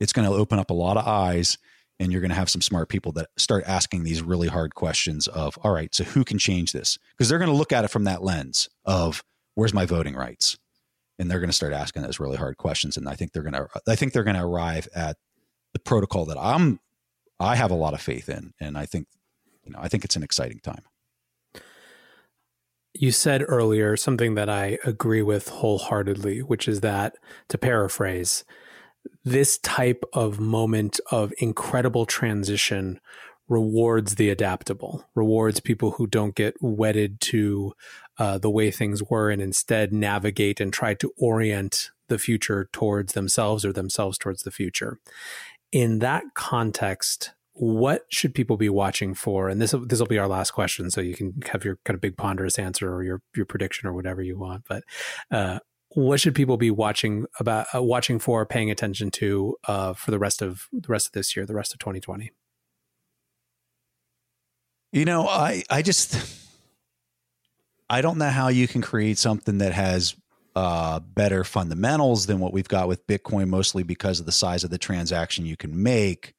it's going to open up a lot of eyes, and you're going to have some smart people that start asking these really hard questions of, all right, so who can change this? Because they're going to look at it from that lens of, where's my voting rights? And they're going to start asking those really hard questions. And I think they're going to, I think they're going to arrive at the protocol that I'm, I have a lot of faith in. And I think, you know, I think it's an exciting time. You said earlier something that I agree with wholeheartedly, which is that, to paraphrase, this type of moment of incredible transition rewards the adaptable, rewards people who don't get wedded to uh, the way things were and instead navigate and try to orient the future towards themselves or themselves towards the future. In that context, what should people be watching for? And this this will be our last question, so you can have your kind of big ponderous answer or your your prediction or whatever you want. But uh, what should people be watching about, uh, watching for, paying attention to uh, for the rest of the rest of this year, the rest of twenty twenty? You know, I I just I don't know how you can create something that has Uh, better fundamentals than what we've got with Bitcoin, mostly because of the size of the transaction you can make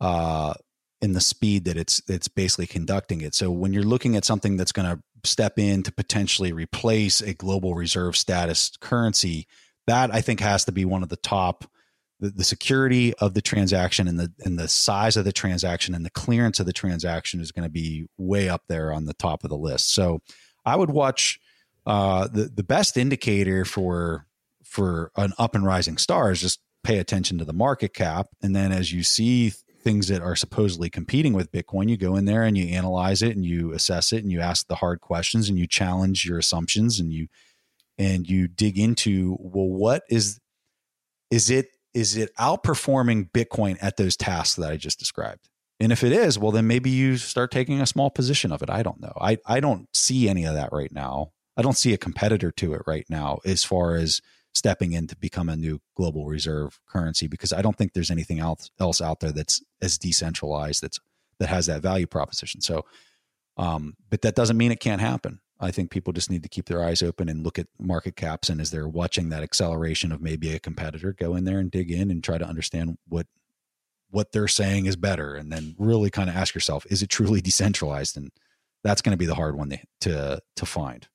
uh, and the speed that it's it's basically conducting it. So when you're looking at something that's going to step in to potentially replace a global reserve status currency, that I think has to be one of the top, the, the security of the transaction and the and the size of the transaction and the clearance of the transaction is going to be way up there on the top of the list. So I would watch. Uh, the, the best indicator for for an up and rising star is just pay attention to the market cap. And then as you see things that are supposedly competing with Bitcoin, you go in there and you analyze it and you assess it and you ask the hard questions and you challenge your assumptions and you and you dig into, well, what is is it is it outperforming Bitcoin at those tasks that I just described? And if it is, well, then maybe you start taking a small position of it. I don't know. I, I don't see any of that right now. I don't see a competitor to it right now as far as stepping in to become a new global reserve currency, because I don't think there's anything else else out there that's as decentralized that's that has that value proposition. So, um, but that doesn't mean it can't happen. I think people just need to keep their eyes open and look at market caps. And as they're watching that acceleration of maybe a competitor, go in there and dig in and try to understand what what they're saying is better, and then really kind of ask yourself, is it truly decentralized? And that's going to be the hard one to to, to find.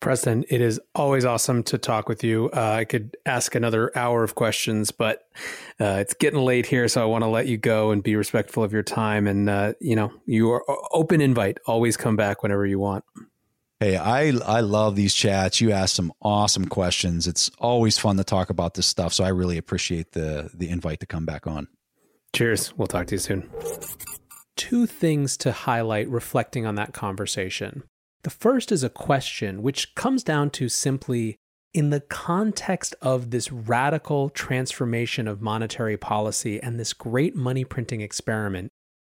Preston, it is always awesome to talk with you. Uh, I could ask another hour of questions, but uh, it's getting late here, so I want to let you go and be respectful of your time. And uh, you know, you are open invite. Always come back whenever you want. Hey, I I love these chats. You ask some awesome questions. It's always fun to talk about this stuff. So I really appreciate the the invite to come back on. Cheers. We'll talk to you soon. Two things to highlight reflecting on that conversation. The first is a question which comes down to simply, in the context of this radical transformation of monetary policy and this great money printing experiment,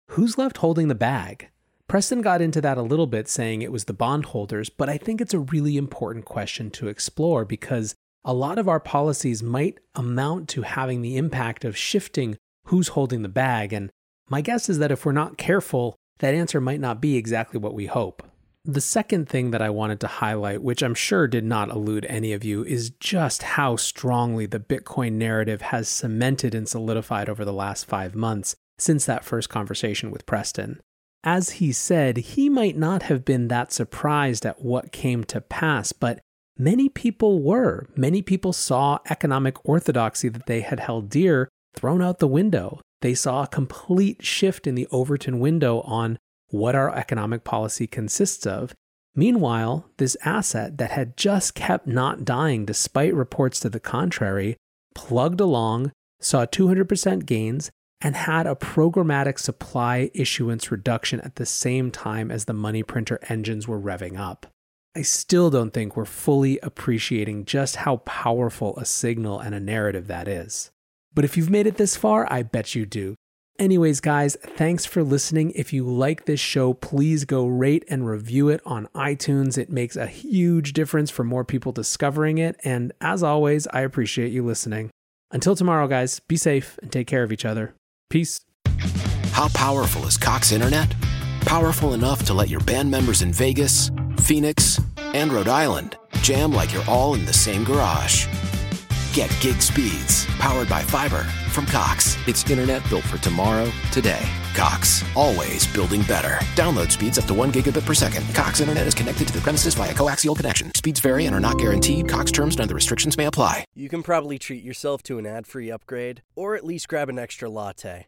who's left holding the bag? Preston got into that a little bit, saying it was the bondholders, but I think it's a really important question to explore, because a lot of our policies might amount to having the impact of shifting who's holding the bag. And my guess is that if we're not careful, that answer might not be exactly what we hope. The second thing that I wanted to highlight, which I'm sure did not elude any of you, is just how strongly the Bitcoin narrative has cemented and solidified over the last five months since that first conversation with Preston. As he said, he might not have been that surprised at what came to pass, but many people were. Many people saw economic orthodoxy that they had held dear thrown out the window. They saw a complete shift in the Overton window on what our economic policy consists of. Meanwhile, this asset that had just kept not dying despite reports to the contrary, plugged along, saw two hundred percent gains, and had a programmatic supply issuance reduction at the same time as the money printer engines were revving up. I still don't think we're fully appreciating just how powerful a signal and a narrative that is. But if you've made it this far, I bet you do. Anyways, guys, thanks for listening. If you like this show, please go rate and review it on iTunes. It makes a huge difference for more people discovering it. And as always, I appreciate you listening. Until tomorrow, guys, be safe and take care of each other. Peace. How powerful is Cox Internet? powerful enough to let your band members in Vegas, Phoenix, and Rhode Island jam like you're all in the same garage. Get gig speeds powered by fiber from Cox. It's internet built for tomorrow, today. Cox, always building better. Download speeds up to one gigabit per second. Cox Internet is connected to the premises via coaxial connection. Speeds vary and are not guaranteed. Cox terms and other restrictions may apply. You can probably treat yourself to an ad-free upgrade or at least grab an extra latte.